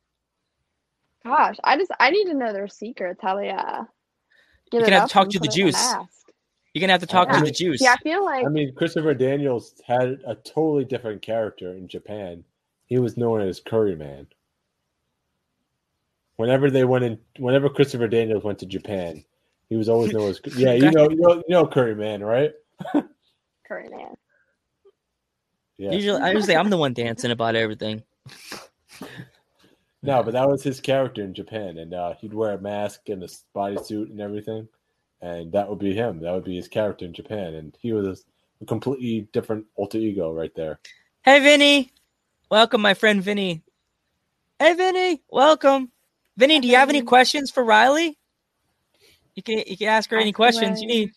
Gosh, I need to know their secrets. Hell yeah. You're going to have to talk to the Juice. You're going to have to talk to the Juice. Yeah, I feel like... I mean, Christopher Daniels had a totally different character in Japan. He was known as Curry Man. Whenever Christopher Daniels went to Japan, he was always known as... Yeah, you know Curry Man, right? Curry Man. Yeah. Usually I'm the one dancing about everything. No, but that was his character in Japan, and he'd wear a mask and a bodysuit and everything, and that would be him. That would be his character in Japan, and he was a completely different alter ego right there. Hey, Vinny. Welcome, my friend Vinny. Hey, Vinny. Welcome. Vinny, do you have any questions for Riley? You can ask her any questions you need.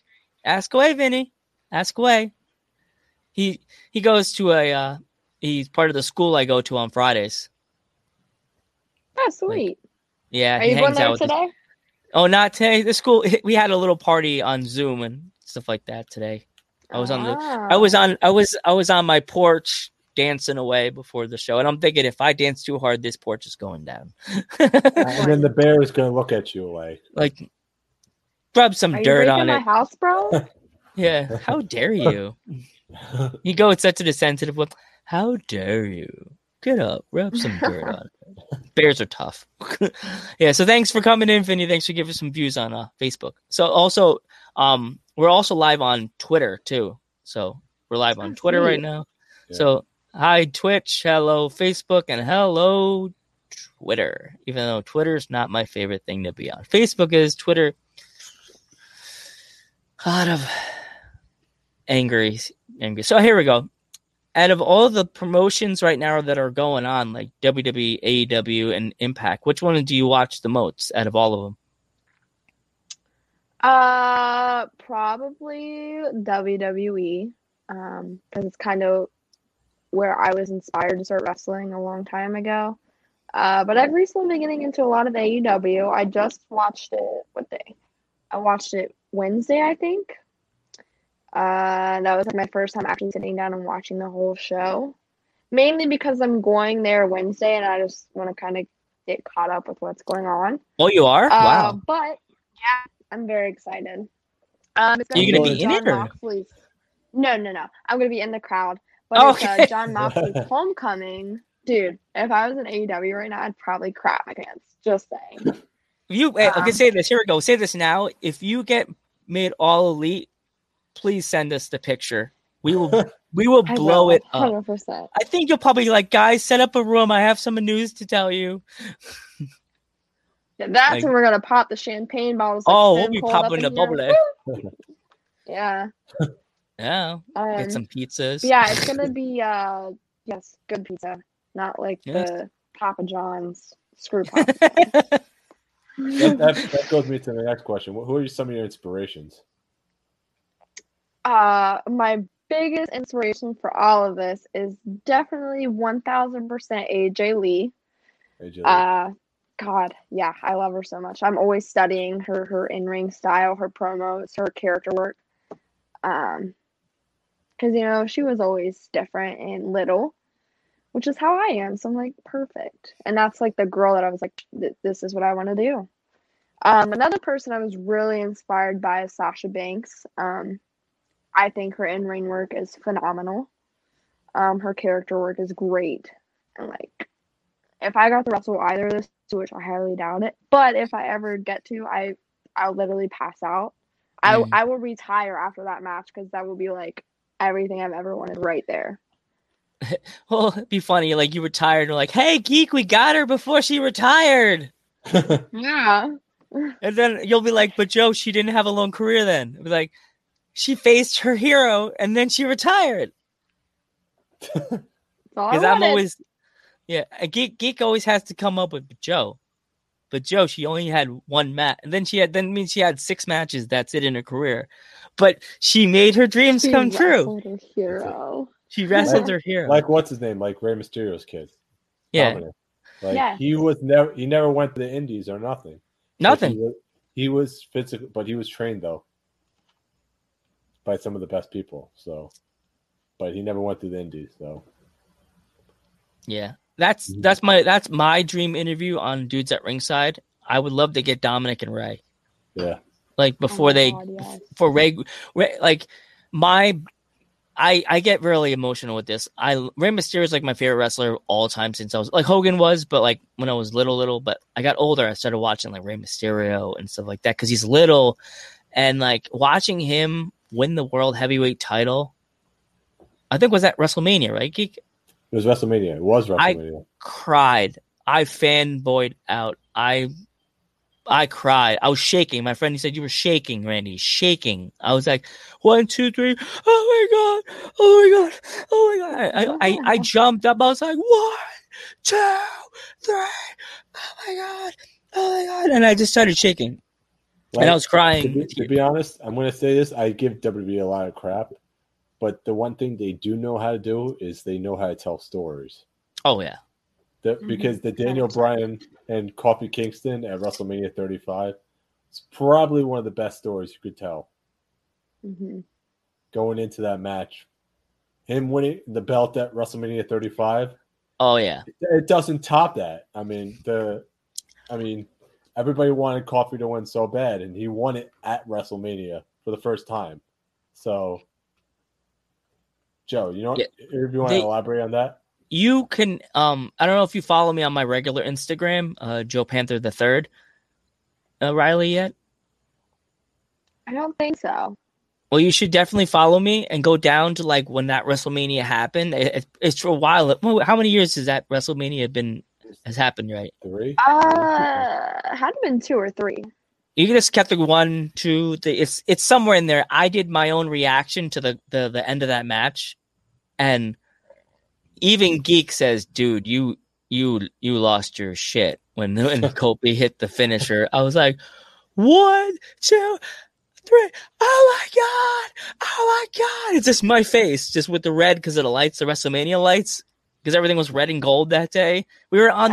Ask away, Vinny. Ask away. He goes to he's part of the school I go to on Fridays. Oh, sweet. Yeah. Are you going there today? Oh, not today. The school, we had a little party on Zoom and stuff like that today. I was on my porch dancing away before the show, and I'm thinking if I dance too hard, this porch is going down. And then the bear is going to look at you like rub some dirt on it. Are you breaking my house, bro? Yeah. How dare you? You go with such a sensitive one. How dare you? Get up, rub some dirt on it. Bears are tough. Yeah, so thanks for coming in, Vinny. Thanks for giving us some views on Facebook. So also, we're also live on Twitter, too. So we're live on Twitter right now. Yeah. So hi, Twitch, hello, Facebook, and hello, Twitter. Even though Twitter is not my favorite thing to be on. Facebook is, Twitter, a lot of angry. So here we go. Out of all the promotions right now that are going on, like WWE, AEW, and Impact, which one do you watch the most out of all of them? Probably WWE, because it's kind of where I was inspired to start wrestling a long time ago. But I've recently been getting into a lot of AEW. I just watched it what day? I watched it Wednesday, I think. That was my first time actually sitting down and watching the whole show, mainly because I'm going there Wednesday and I just want to kind of get caught up with what's going on. Oh, you are? Wow. But yeah, I'm very excited. Are you going to be in it? Or? No. I'm going to be in the crowd. But it's Jon Moxley's homecoming. Dude, if I was in AEW right now, I'd probably crap my pants. Just saying. Say this. Here we go. Say this now. If you get made all elite, please send us the picture. We will blow it up. 100%. I think you'll probably be like, guys, set up a room. I have some news to tell you. Yeah, that's when we're gonna pop the champagne bottles. We'll be popping the bubble. Yeah. Yeah. Get some pizzas. Yeah, it's gonna be good pizza, not the Papa John's screw pop. that goes me to the next question. Who are some of your inspirations? My biggest inspiration for all of this is definitely 1,000% AJ Lee. God, yeah, I love her so much. I'm always studying her in-ring style, her promos, her character work. Because, she was always different and little, which is how I am. So I'm like, perfect. And that's like the girl that I was like, this is what I want to do. Another person I was really inspired by is Sasha Banks. I think her in-ring work is phenomenal. Her character work is great. And, if I got to wrestle either of those two, which I highly doubt it, but if I ever get to, I'll literally pass out. I will retire after that match because that will be, everything I've ever wanted right there. Well, it'd be funny. You retired and you're like, hey, geek, we got her before she retired. Yeah. And then you'll be like, but Joe, she didn't have a long career then. It'll be like, she faced her hero and then she retired. Because I'm always, a geek always has to come up with Joe. But Joe, she only had one match, and then she had six matches. That's it in her career. But she made her dreams come true. Her hero. She wrestled her hero. What's his name? Rey Mysterio's kid. Yeah. Dominic. Like he was never, he never went to the Indies or nothing. Nothing. He was physical, but he was trained though by some of the best people. So, but he never went to the Indies. So, yeah, that's my dream interview on Dudes at Ringside. I would love to get Dominic and Rey. Yeah. Like before for Rey, like my. I get really emotional with this. Rey Mysterio is like my favorite wrestler of all time since I was like Hogan was, but like when I was little, but I got older, I started watching like Rey Mysterio and stuff like that because he's little, and like watching him win the world heavyweight title. I think was at WrestleMania, right, Geek? It was WrestleMania. It was WrestleMania. I cried. I fanboyed out. I cried. I was shaking. My friend, he said, you were shaking, Randy. Shaking. I was like, 1, 2, 3. Oh, my God. Oh, my God. Oh, my God. I jumped up. I was like, 1, 2, 3. Oh, my God. Oh, my God. And I just started shaking. Like, and I was crying. To be honest, I'm going to say this. I give WWE a lot of crap. But the one thing they do know how to do is they know how to tell stories. Oh, yeah. Because the Daniel Bryan and Kofi Kingston at WrestleMania 35 is probably one of the best stories you could tell. Mm-hmm. Going into that match, him winning the belt at WrestleMania 35. Oh yeah, it doesn't top that. I mean, everybody wanted Kofi to win so bad, and he won it at WrestleMania for the first time. So, Joe, you know, if you want to elaborate on that. You can, I don't know if you follow me on my regular Instagram, Joe Panther the Third. Riley, yet? I don't think so. Well, you should definitely follow me and go down to like when that WrestleMania happened. It's for a while. How many years has that WrestleMania has happened? Right? 3. Had been 2 or 3. You could just kept the 1, 2, 3. It's somewhere in there. I did my own reaction to the end of that match, and. Even Geek says, dude, you lost your shit when Kofi hit the finisher. I was like, 1, 2, 3. Oh, my God. Oh, my God. It's just my face just with the red because of the lights, the WrestleMania lights, because everything was red and gold that day. We were on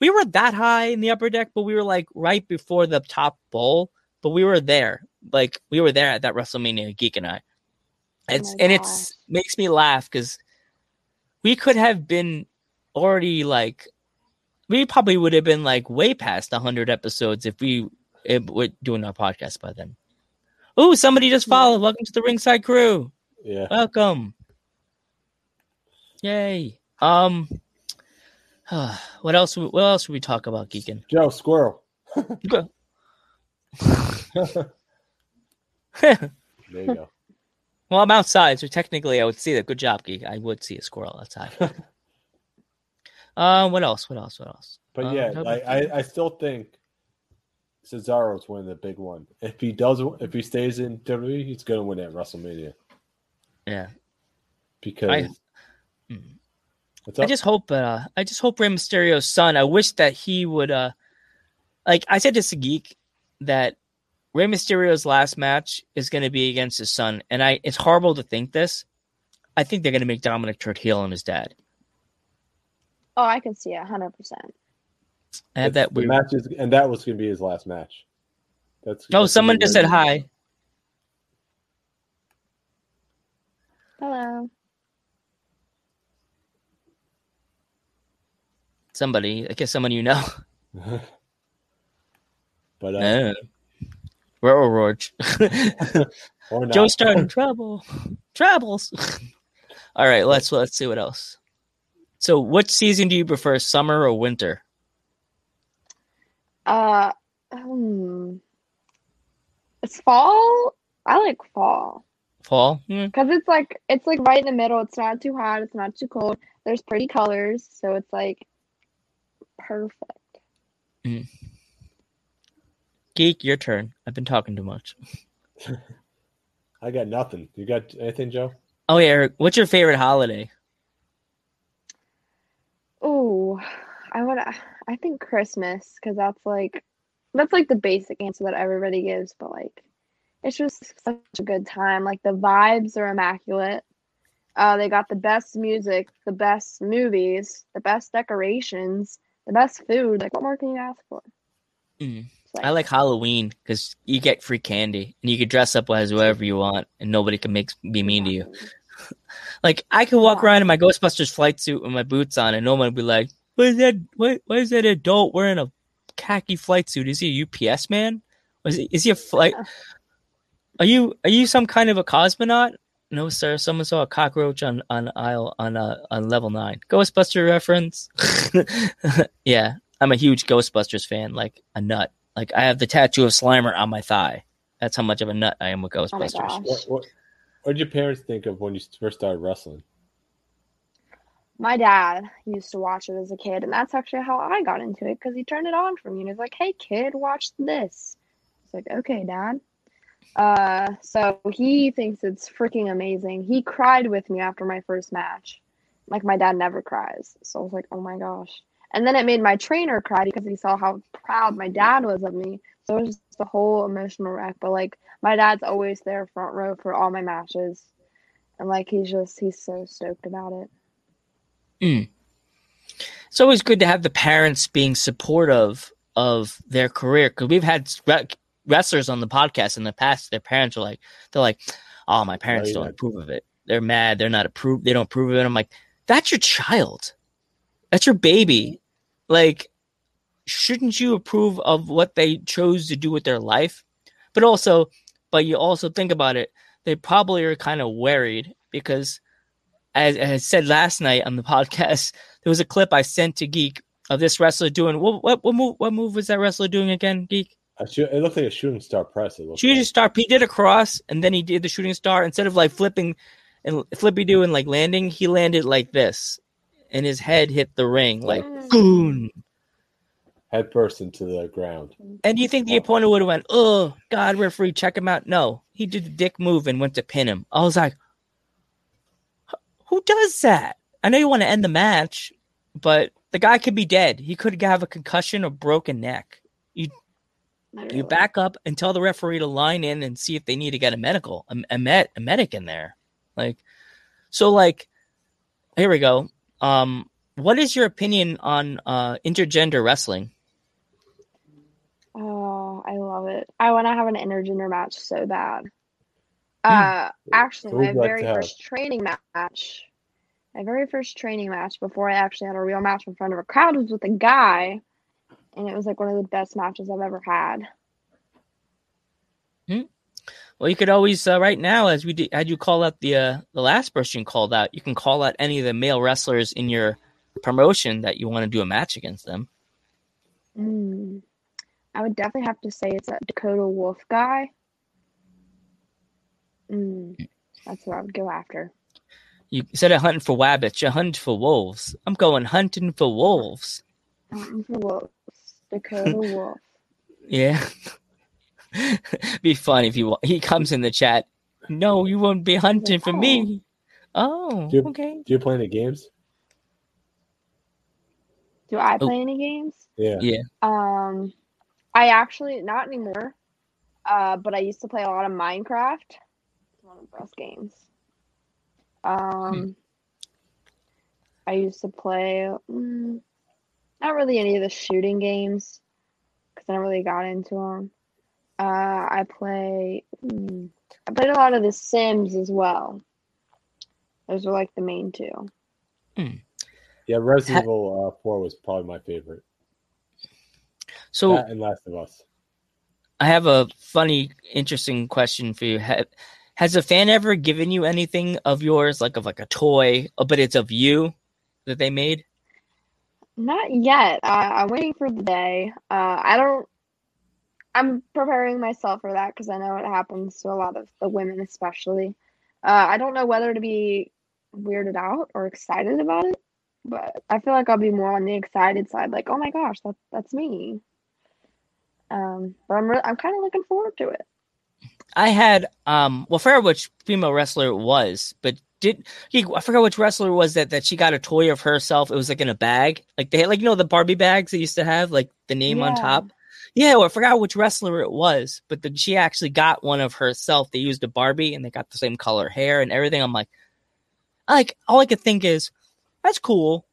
we were that high in the upper deck, but we were like right before the top bowl. But we were there. Like we were there at that WrestleMania, Geek and I. It makes me laugh because we could have been already like, we probably would have been like way past 100 episodes if we were doing our podcast by then. Oh, somebody just followed. Welcome to the Ringside Crew. Yeah. Welcome. Yay. What else would we talk about, Geekin? Joe, squirrel. There you go. Well, I'm outside, so technically I would see that. Good job, Geek. I would see a squirrel outside. What else? But I still think Cesaro's winning the big one. If he stays in WWE, he's going to win at WrestleMania. Yeah, because I just hope Rey Mysterio's son. I wish that he would. Like I said to Geek that. Rey Mysterio's last match is going to be against his son. And it's horrible to think this. I think they're going to make Dominic turn heel on his dad. Oh, I can see it 100%. And that was going to be his last match. Someone just said hi. Hello. Somebody. I guess someone you know. But... Roach. Joe's starting trouble. Travels. All right, let's see what else. So, what season do you prefer, summer or winter? It's fall. I like fall. Fall? Because it's like right in the middle. It's not too hot. It's not too cold. There's pretty colors, so it's like perfect. Mm. Geek, your turn. I've been talking too much. I got nothing. You got anything, Joe? Oh, yeah. Eric, what's your favorite holiday? Oh, I think Christmas, because that's like the basic answer that everybody gives. But like, it's just such a good time. Like the vibes are immaculate. They got the best music, the best movies, the best decorations, the best food. Like, what more can you ask for? Mm. I like Halloween because you get free candy and you can dress up as whoever you want and nobody can be mean to you. Like, I could walk around in my Ghostbusters flight suit with my boots on and no one would be like, "What is that? Why is that adult wearing a khaki flight suit? Is he a UPS man? Or is he a flight? Are you some kind of a cosmonaut?" No, sir. Someone saw a cockroach on level 9. Ghostbuster reference. Yeah, I'm a huge Ghostbusters fan, like a nut. Like, I have the tattoo of Slimer on my thigh. That's how much of a nut I am with Ghostbusters. Oh, what did your parents think of when you first started wrestling? My dad used to watch it as a kid, and that's actually how I got into it, because he turned it on for me, and he was like, "Hey, kid, watch this." It's like, "Okay, Dad." So he thinks it's freaking amazing. He cried with me after my first match. Like, my dad never cries. So I was like, "Oh my gosh." And then it made my trainer cry because he saw how proud my dad was of me. So it was just a whole emotional wreck. But, like, my dad's always there front row for all my matches. And, like, he's so stoked about it. Mm. It's always good to have the parents being supportive of their career. Because we've had wrestlers on the podcast in the past, their parents are like, they're like, "Oh, my parents don't approve of it. They're mad. They're not approved. They don't approve of it." I'm like, that's your child. That's your baby. Like, shouldn't you approve of what they chose to do with their life? But you also think about it. They probably are kind of worried because, as I said last night on the podcast, there was a clip I sent to Geek of this wrestler doing what move was that wrestler doing again, Geek? It looked like a shooting star press. Shooting star. He did a cross, and then he did the shooting star. Instead of like flipping and flippy-do and like landing, he landed like this. And his head hit the ring, like, goon. Head burst into the ground. And you think the opponent would have went, "Oh, God, referee, check him out." No, he did the dick move and went to pin him. I was like, who does that? I know you want to end the match, but the guy could be dead. He could have a concussion or broken neck. You back up and tell the referee to line in and see if they need to get a medic in there. Like, so like, here we go. What is your opinion on intergender wrestling? Oh, I love it. I want to have an intergender match so bad. Actually, my very first training match before I actually had a real match in front of a crowd was with a guy, and it was like one of the best matches I've ever had. Hmm. Well, you could always, right now, as we had you call out the last person called out, you can call out any of the male wrestlers in your promotion that you want to do a match against them. Mm. I would definitely have to say it's that Dakota Wolf guy. Mm. That's what I would go after. You said a hunting for wabbits, you hunt for wolves. I'm going hunting for wolves. Hunting for wolves. Dakota Wolf. Yeah. Be funny if he comes in the chat. "No, you won't be hunting for me." Oh, okay. Do you play any games? Do I play any games? Yeah. I actually not anymore. But I used to play a lot of Minecraft. It's one of the best games. I used to play not really any of the shooting games because I never really got into them. I played a lot of The Sims as well. Those were like the main two. Mm. Yeah, Resident Evil 4 was probably my favorite. So that and Last of Us. I have a funny, interesting question for you. Has a fan ever given you anything of yours, like of like a toy, but it's of you that they made? Not yet. I'm waiting for the day. I'm preparing myself for that because I know it happens to a lot of the women, especially. I don't know whether to be weirded out or excited about it, but I feel like I'll be more on the excited side. Like, oh my gosh, that's me. But I'm kind of looking forward to it. I had well, I forgot which female wrestler it was, but I forgot which wrestler it was that she got a toy of herself. It was like in a bag, like they had, like, you know, the Barbie bags they used to have, like the name on top. Yeah, well, I forgot which wrestler it was, but she actually got one of herself. They used a Barbie, and they got the same color hair and everything. I'm like, Like, all I could think is, that's cool.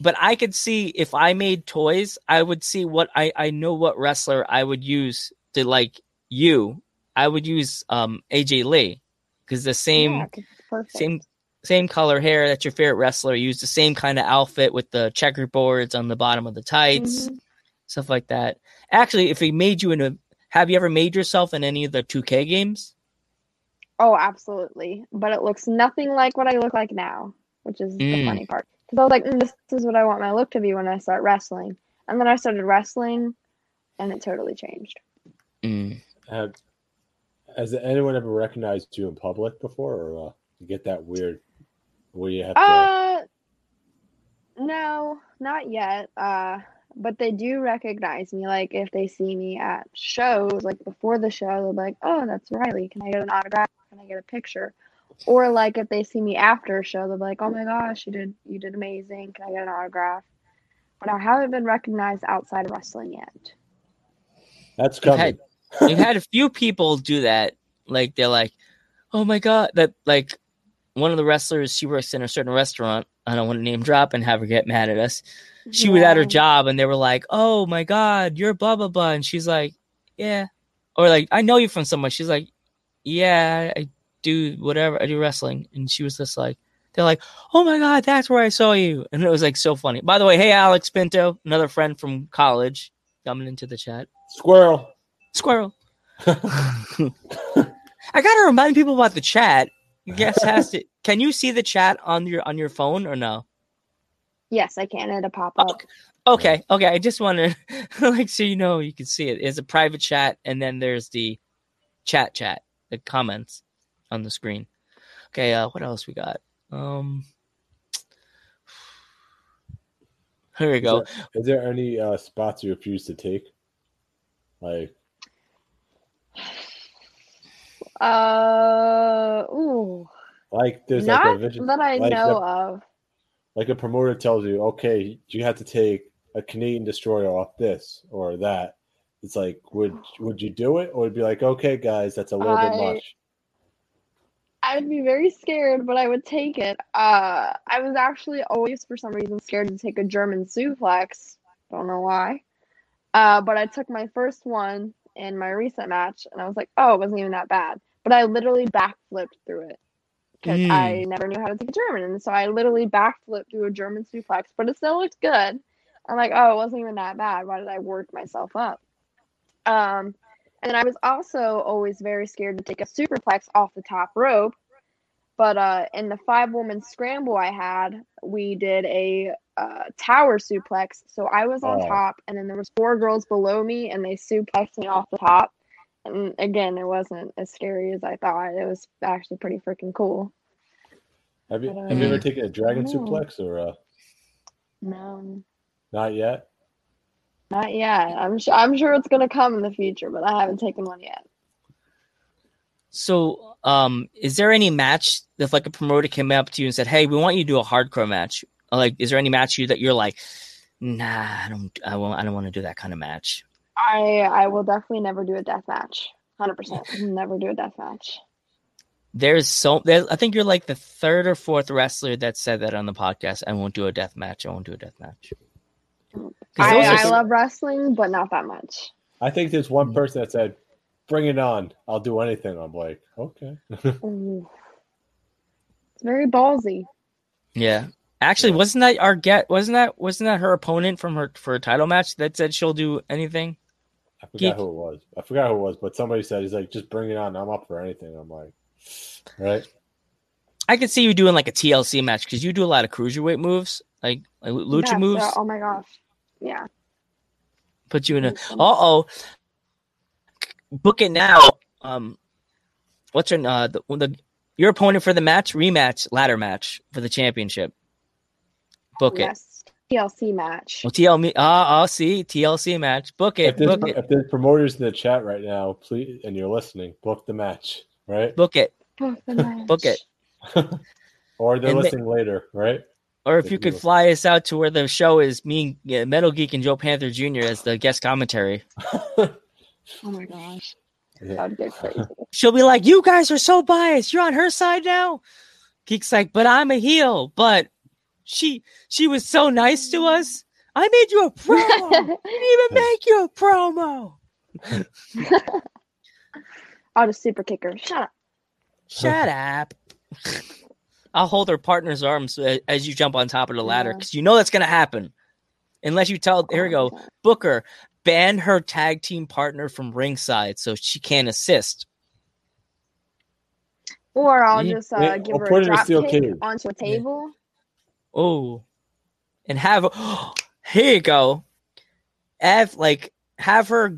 But I could see, if I made toys, I would see what I know what wrestler I would use to, like, you. I would use AJ Lee, because the same color hair that your favorite wrestler used, the same kind of outfit with the checkerboards on the bottom of the tights, stuff like that. Actually, if he made you into, have you ever made yourself in any of the 2K games? Oh, absolutely. But it looks nothing like what I look like now, which is the funny part. Because I was like, this is what I want my look to be when I start wrestling. And then I started wrestling, and it totally changed. Has anyone ever recognized you in public before? Or you get that weird, where you have to... No, not yet. But they do recognize me. Like, if they see me at shows, like, before the show, they'll be like, oh, that's Riley. Can I get an autograph? Can I get a picture? Or, like, if they see me after a show, they'll be like, oh, my gosh, you did amazing. Can I get an autograph? But I haven't been recognized outside of wrestling yet. That's coming. You've had a few people do that. Like, they're like, oh, my God. That, like, one of the wrestlers, she works in a certain restaurant. I don't want to name drop and have her get mad at us. She was at her job, and they were like, oh, my God, you're blah, blah, blah. And she's like, yeah. Or, like, I know you from somewhere. She's like, yeah, I do whatever. I do wrestling. And she was just like, they're like, oh, my God, that's where I saw you. And it was, like, so funny. By the way, hey, Alex Pinto, another friend from college, coming into the chat. Squirrel. I got to remind people about the chat. Guess has to. Can you see the chat on your phone or no? Yes, I can. It'll pop up. Okay. I just wanted like so you know you can see it. It's a private chat, and then there's the chat, the comments on the screen. Okay. What else we got? Here we go. Is there any spots you refuse to take? Like. Like there's not like a vision, that I like know of. Like a promoter tells you, okay, you have to take a Canadian destroyer off this or that. It's like, would you do it, or would it be like, okay, guys, that's a little bit much? I'd be very scared, but I would take it. I was actually always, for some reason, scared to take a German suplex. Don't know why. But I took my first one in my recent match, and I was like, oh, it wasn't even that bad. But I literally backflipped through it because I never knew how to take a German. And so I literally backflipped through a German suplex, but it still looked good. I'm like, oh, it wasn't even that bad. Why did I work myself up? And I was also always very scared to take a superplex off the top rope. But in the 5-woman scramble I had, we did a tower suplex. So I was on top, and then there was 4 girls below me, and they suplexed me off the top. And again, it wasn't as scary as I thought. It was actually pretty freaking cool. Have you ever taken a dragon suplex or a? No. Not yet. I'm sure it's gonna come in the future, but I haven't taken one yet. So, is there any match that, like, a promoter came up to you and said, "Hey, we want you to do a hardcore match"? Like, is there any match that you're like, "Nah, I don't want to do that kind of match"? I will definitely never do a death match. 100%, never do a death match. I think you're like the third or fourth wrestler that said that on the podcast. I won't do a death match. I love wrestling, but not that much. I think there's one person that said, "Bring it on! I'll do anything." I'm like, okay. It's very ballsy. Yeah. Actually, wasn't that our get? Wasn't that her opponent for a title match that said she'll do anything? I forgot who it was, but somebody said, he's like, just bring it on. I'm up for anything. I'm like, right. I could see you doing like a TLC match because you do a lot of cruiserweight moves, like lucha moves. Oh my gosh, yeah. Put you in a book it now. What's your your opponent for the match rematch ladder match for the championship? Book it. TLC match. Well, TLC match. Book it. Book it. If there's promoters in the chat right now, please, and you're listening, book the match. Right. Book it. Book the match. Book it. Or they're listening later, right? Or if you could fly us out to where the show is, me, Metal Geek, and Joe Panther Jr. as the guest commentary. Oh my gosh. Yeah. That would get crazy. She'll be like, you guys are so biased. You're on her side now. Geek's like, but I'm a heel. But she was so nice to us. I made you a promo. I didn't even make you a promo. I'll just super kick her. Shut up. Shut up. I'll hold her partner's arms as you jump on top of the ladder because you know that's going to happen. Unless you tell, here we go, Booker, ban her tag team partner from ringside so she can't assist. Or I'll just give her a drop kick onto a table. Yeah. Oh. And here you go. Have her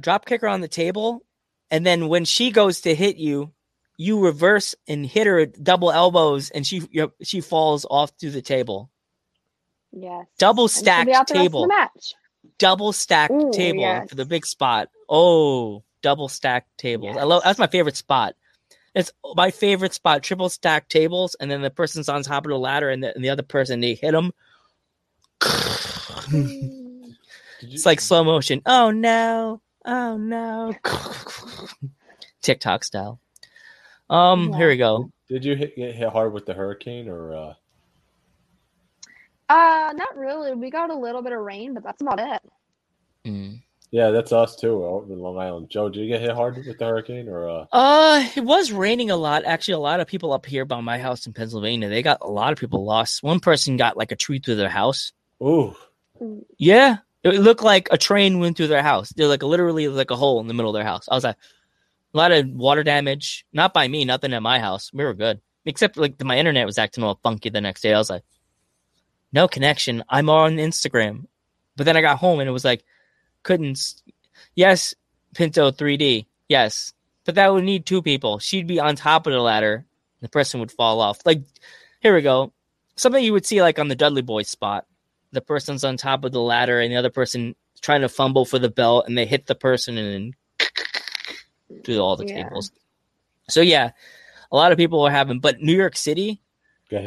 drop kick her on the table, and then when she goes to hit you, you reverse and hit her double elbows, and she falls off through the table. Yes. Double stacked table. Double stacked table for the big spot. Oh, double stacked tables. Yes. I love that's my favorite spot. It's my favorite spot. Triple stacked tables, and then the person's on top of the ladder, and the other person they hit them. It's like slow motion. Oh no! Oh no! TikTok style. Here we go. Did you hit hard with the hurricane or? Not really. We got a little bit of rain, but that's about it. Mm. Yeah, that's us too. Over in Long Island. Joe, did you get hit hard with the hurricane or? It was raining a lot. Actually, a lot of people up here by my house in Pennsylvania. They got a lot of people lost. One person got like a tree through their house. Ooh. Yeah, it looked like a train went through their house. They're like literally like a hole in the middle of their house. I was like. A lot of water damage. Not by me, nothing at my house. We were good. Except like my internet was acting all funky the next day. I was like, no connection. I'm on Instagram. But then I got home and it was like, yes, Pinto 3D. Yes. But that would need two people. She'd be on top of the ladder. The person would fall off. Like, here we go. Something you would see like on the Dudley Boys spot. The person's on top of the ladder and the other person trying to fumble for the belt and they hit the person and then through all the tables. So yeah, a lot of people were having, but New York City got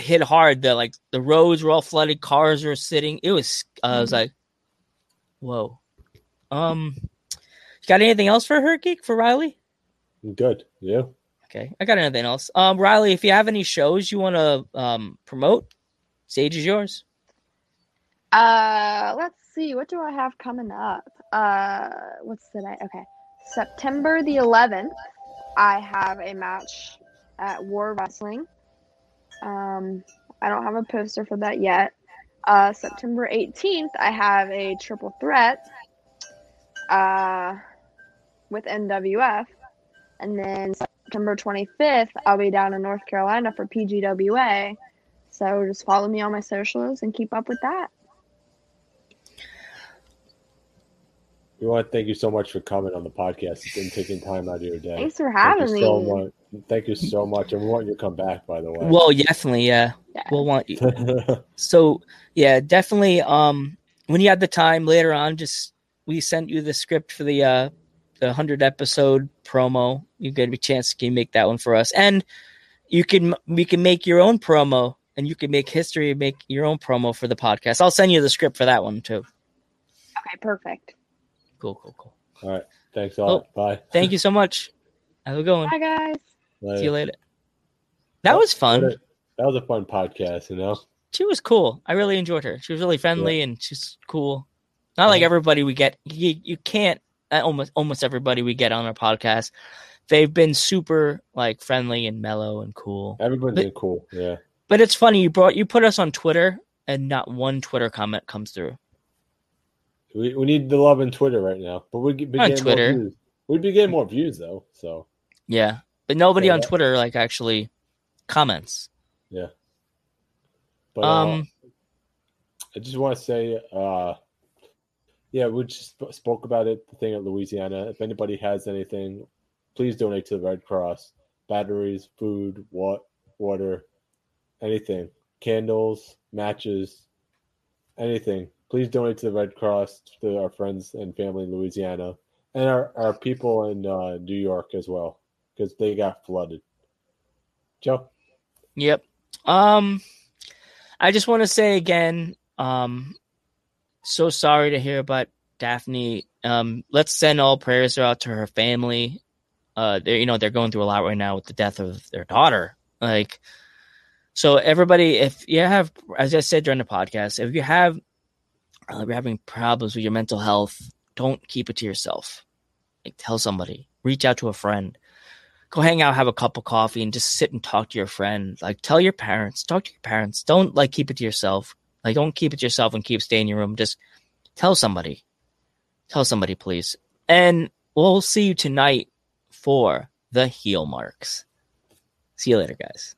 hit hard. The roads were all flooded. Cars were sitting. It was, I was like, whoa. You got anything else for her, Geek, for Riley? I'm good. Yeah. Okay. I got anything else. Riley, if you have any shows you want to promote, stage is yours. Let's see. What do I have coming up? What's the night? Okay. September the 11th, I have a match at War Wrestling. I don't have a poster for that yet. September 18th, I have a triple threat with NWF. And then September 25th, I'll be down in North Carolina for PGWA. So just follow me on my socials and keep up with that. We want to thank you so much for coming on the podcast and taking time out of your day. Thanks for having me. Thank you so much. And we want you to come back, by the way. Well, definitely, yeah. We'll want you. So, yeah, definitely. When you have the time later on, we sent you the script for the 100 episode promo. You get a chance to make that one for us, and we can make your own promo, and you can make history, make your own promo for the podcast. I'll send you the script for that one too. Okay, perfect. Cool. All right. Thanks all. Bye. Thank you so much. How's it going? Bye, guys. Later. See you later. That was fun. That was a fun podcast, you know? She was cool. I really enjoyed her. She was really friendly and she's cool. Not like everybody we get. You can't. Almost everybody we get on our podcast, they've been super friendly and mellow and cool. Everybody's cool, yeah. But it's funny. You put us on Twitter and not one Twitter comment comes through. We need the love in Twitter right now, but we'd be getting more views. We'd be getting more views though, so yeah. But nobody on Twitter actually comments. Yeah. But I just want to say, we just spoke about it. The thing at Louisiana. If anybody has anything, please donate to the Red Cross. Batteries, food, water, anything, candles, matches, anything. Please donate to the Red Cross, to our friends and family in Louisiana, and our people in New York as well, because they got flooded. Joe? Yep. I just want to say again, so sorry to hear about Daphne. Let's send all prayers out to her family. They're going through a lot right now with the death of their daughter. Like, so everybody, if you have, as I said during the podcast, if you have, if you're having problems with your mental health, don't keep it to yourself. Like, tell somebody, reach out to a friend, go hang out, have a cup of coffee, and just sit and talk to your friend. Like, tell your parents, talk to your parents. Don't like keep it to yourself. Like, don't keep it to yourself and keep staying in your room. Just tell somebody. Tell somebody, please. And we'll see you tonight for the Heel Marks. See you later, guys.